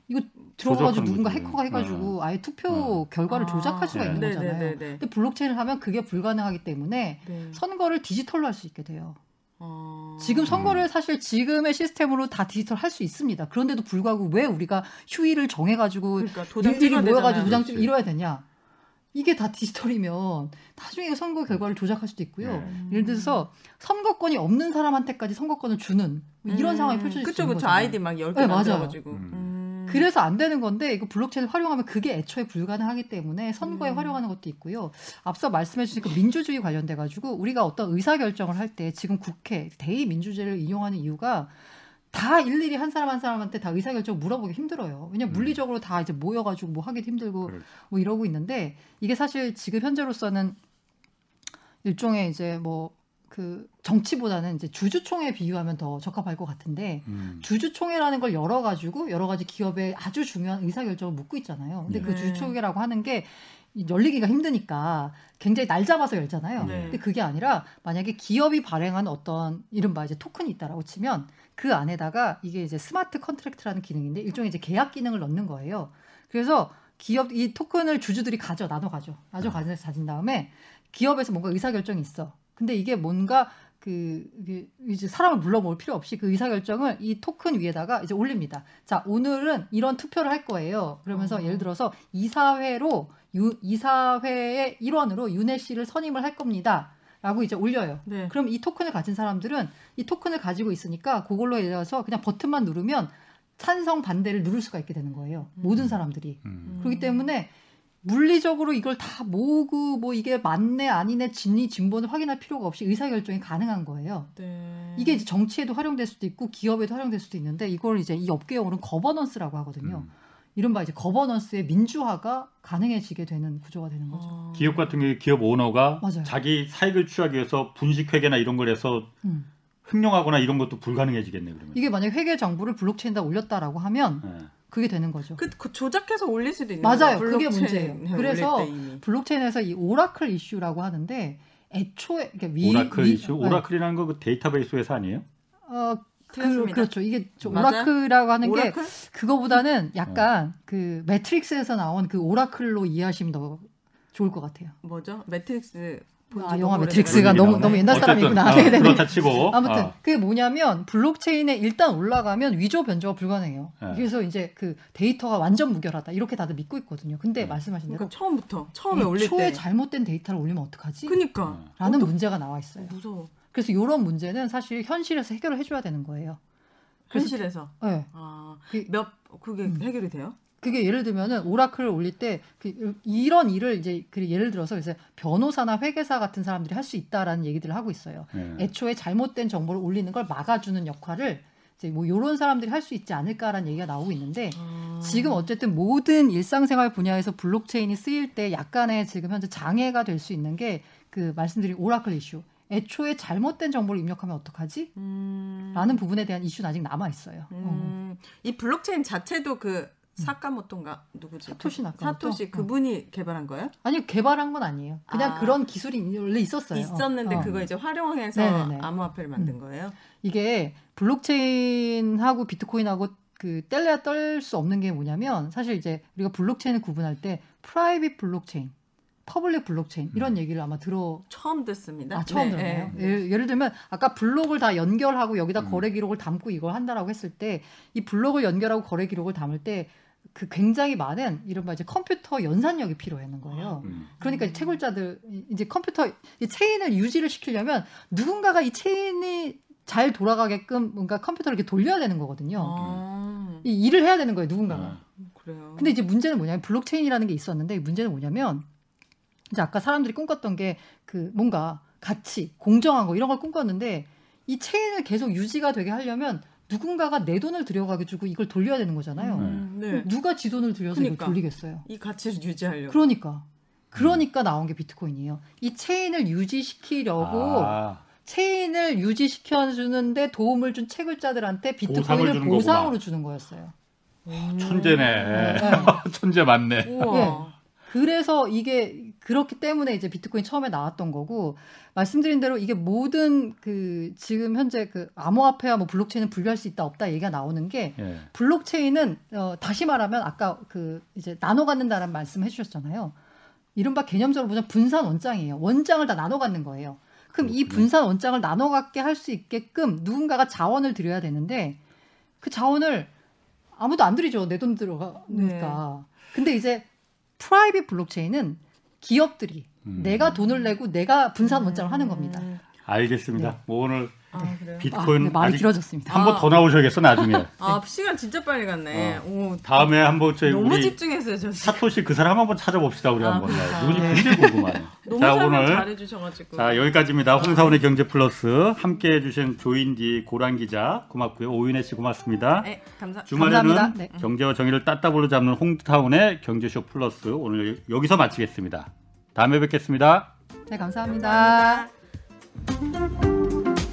이거 들어가가지고 누군가 거죠. 해커가 해가지고 네. 아예 투표 네. 결과를 조작할 아, 수가 네. 있는 거잖아요. 네, 네, 네, 네. 근데 블록체인을 하면 그게 불가능하기 때문에 네. 선거를 디지털로 할 수 있게 돼요. 지금 선거를 사실 지금의 시스템으로 다 디지털 할 수 있습니다. 그런데도 불구하고 왜 우리가 휴일을 정해가지고 그러니까 도장들이 모여가지고 도장증 이뤄야 되냐. 이게 다 디지털이면 나중에 선거 결과를 조작할 수도 있고요. 음. 예를 들어서 선거권이 없는 사람한테까지 선거권을 주는 뭐 이런 음. 상황이 펼쳐질 그쵸, 수 있는 거죠. 그렇죠. 아이디 막 열 개 네, 만들어가지고. 음. 그래서 안 되는 건데 이거 블록체인을 활용하면 그게 애초에 불가능하기 때문에 선거에 음. 활용하는 것도 있고요. 앞서 말씀해 주신 그 민주주의 관련돼가지고 우리가 어떤 의사결정을 할 때 지금 국회, 대의민주제를 이용하는 이유가 다 일일이 한 사람 한 사람한테 다 의사결정 물어보기 힘들어요. 왜냐면 물리적으로 다 이제 모여가지고 뭐 하기도 힘들고 뭐 이러고 있는데 이게 사실 지금 현재로서는 일종의 이제 뭐 그 정치보다는 이제 주주총회 비유하면 더 적합할 것 같은데 음. 주주총회라는 걸 열어가지고 여러 가지 기업의 아주 중요한 의사결정을 묻고 있잖아요. 근데 네. 그 주주총회라고 하는 게 열리기가 힘드니까 굉장히 날 잡아서 열잖아요. 네. 근데 그게 아니라 만약에 기업이 발행한 어떤 이른바 이제 토큰이 있다라고 치면 그 안에다가 이게 이제 스마트 컨트랙트라는 기능인데 일종의 이제 계약 기능을 넣는 거예요. 그래서 기업 이 토큰을 주주들이 가져 나눠 가져 나눠 가져 가진 다음에 기업에서 뭔가 의사결정이 있어. 근데 이게 뭔가 그 이제 사람을 물러볼 필요 없이 그 의사결정을 이 토큰 위에다가 이제 올립니다. 자, 오늘은 이런 투표를 할 거예요. 그러면서 어. 예를 들어서 이사회로 유, 이사회의 일원으로 윤혜 씨를 선임을 할 겁니다. 라고 이제 올려요. 네. 그럼 이 토큰을 가진 사람들은 이 토큰을 가지고 있으니까 그걸로 예를 들어서 그냥 버튼만 누르면 찬성 반대를 누를 수가 있게 되는 거예요. 음. 모든 사람들이. 음. 그렇기 때문에 물리적으로 이걸 다 모으고 뭐 이게 맞네 아니네 진리 진본을 확인할 필요가 없이 의사결정이 가능한 거예요. 네. 이게 이제 정치에도 활용될 수도 있고 기업에도 활용될 수도 있는데 이걸 이제 이 업계용으로는 거버넌스라고 하거든요. 음. 이른바 이제 거버넌스의 민주화가 가능해지게 되는 구조가 되는 거죠. 아... 기업 같은 경우에 기업 오너가 맞아요. 자기 사익을 취하기 위해서 분식회계나 이런 걸 해서 음. 횡령하거나 이런 것도 불가능해지겠네요. 그러면. 이게 만약에 회계 정보를 블록체인에다 올렸다라고 하면 네. 그게 되는 거죠. 그, 그 조작해서 올릴 수도 있는 거예요. 맞아요. 거야, 그게 문제예요. 그래서 블록체인에서 이 오라클 이슈라고 하는데 애초에 그러니까 위, 오라클 위, 이슈? 위, 오라클이라는 건 그 데이터베이스 회사 아니에요? 어, 그, 그렇죠. 이게 오라클이라고 하는 오라클? 게 그거보다는 약간 어. 그 매트릭스에서 나온 그 오라클로 이해하시면 더 좋을 것 같아요. 뭐죠? 매트릭스. 아, 영화 매트릭스가 너무, 너무 옛날 사람이구나. 아, 그렇다 치고. 아무튼 아. 그게 뭐냐면 블록체인에 일단 올라가면 위조 변조가 불가능해요. 네. 그래서 이제 그 데이터가 완전 무결하다 이렇게 다들 믿고 있거든요. 근데 네. 말씀하신 대로 그러니까 처음부터 처음에 올릴 때 초에 잘못된 데이터를 올리면 어떡하지? 그러니까 라는 어떡... 문제가 나와 있어요. 무서워. 그래서 이런 문제는 사실 현실에서 해결을 해줘야 되는 거예요. 현실에서? 네. 아, 그게, 몇, 그게 음. 해결이 돼요? 그게 예를 들면은 오라클을 올릴 때 그, 이런 일을 이제 그 예를 들어서 이제 변호사나 회계사 같은 사람들이 할 수 있다라는 얘기들을 하고 있어요. 네. 애초에 잘못된 정보를 올리는 걸 막아주는 역할을 이제 뭐 이런 사람들이 할 수 있지 않을까라는 얘기가 나오고 있는데 음. 지금 어쨌든 모든 일상생활 분야에서 블록체인이 쓰일 때 약간의 지금 현재 장애가 될 수 있는 게 그 말씀드린 오라클 이슈. 애초에 잘못된 정보를 입력하면 어떡하지? 음. 라는 부분에 대한 이슈는 아직 남아 있어요. 음. 어. 이 블록체인 자체도 그 사카모토인가 누구지? 사토시 나카모토. 사토시 그분이 어. 개발한 거예요? 아니 개발한 건 아니에요. 그냥 아. 그런 기술이 원래 있었어요. 있었는데 어. 그거 이제 활용해서 네네네. 암호화폐를 만든 음. 거예요? 이게 블록체인하고 비트코인하고 그 뗄래야 뗄 수 없는 게 뭐냐면 사실 이제 우리가 블록체인을 구분할 때 프라이빗 블록체인, 퍼블릭 블록체인 이런 얘기를 아마 들어 처음 듣습니다. 아, 처음 네, 들었네요. 네. 예를, 예를 들면 아까 블록을 다 연결하고 여기다 음. 거래 기록을 담고 이걸 한다라고 했을 때 이 블록을 연결하고 거래 기록을 담을 때 그 굉장히 많은 이른바 이제 컴퓨터 연산력이 필요한 거예요. 음. 그러니까 이 채굴자들 이제 컴퓨터 이 체인을 유지를 시키려면 누군가가 이 체인이 잘 돌아가게끔 뭔가 컴퓨터를 이렇게 돌려야 되는 거거든요. 아. 이 일을 해야 되는 거예요, 누군가가. 아, 그래요. 근데 이제 문제는 뭐냐면 블록체인이라는 게 있었는데 문제는 뭐냐면 이제 아까 사람들이 꿈꿨던 게 그 뭔가 가치, 공정한 거 이런 걸 꿈꿨는데 이 체인을 계속 유지가 되게 하려면 누군가가 내 돈을 들여가지고 이걸 돌려야 되는 거잖아요. 음, 네. 누가 지 돈을 들여서 그러니까, 이걸 돌리겠어요. 이 가치를 유지하려고. 그러니까. 그러니까 나온 게 비트코인이에요. 이 체인을 유지시키려고 아. 체인을 유지시켜주는데 도움을 준 채굴자들한테 비트코인을 보상을 보상으로 주는 거였어요. 오, 천재네. 네, 네. 천재 맞네. 네. 그래서 이게 그렇기 때문에 이제 비트코인 처음에 나왔던 거고 말씀드린 대로 이게 모든 그 지금 현재 그 암호화폐와 뭐 블록체인은 분류할 수 있다 없다 얘기가 나오는 게 예. 블록체인은 어 다시 말하면 아까 그 이제 나눠 갖는다라는 말씀 해주셨잖아요. 이른바 개념적으로 보면 분산 원장이에요. 원장을 다 나눠 갖는 거예요. 그럼 그렇군요. 이 분산 원장을 나눠 갖게 할 수 있게끔 누군가가 자원을 들여야 되는데 그 자원을 아무도 안 들이죠. 내 돈 들어가니까. 네. 근데 이제 프라이빗 블록체인은 기업들이 음. 내가 돈을 내고 내가 분산 원장을 음. 하는 겁니다. 알겠습니다. 네. 뭐 오늘 아, 비트코인 아, 네, 많이 길어졌습니다. 한 번 더 아. 나오셔야겠어 나중에. 아 네. 시간 진짜 빨리 갔네. 어. 오, 다음에 한번 저희 너무 우리 집중했어요. 저 사토시 그 사람 한번 찾아봅시다. 우리 아, 한번 누군지 굉장히 궁금하네. 너무 자, 오늘 잘해주셔가지고. 자 여기까지입니다. 홍사원의 경제 플러스 함께해 주신 조인디 고란 기자 고맙고요. 오윤혜 씨 고맙습니다. 네, 감사, 주말에는 감사합니다. 네. 경제와 정의를 따따블로 잡는 홍타운의 경제쇼 플러스 오늘 여기서 마치겠습니다. 다음에 뵙겠습니다. 네, 감사합니다. 감사합니다.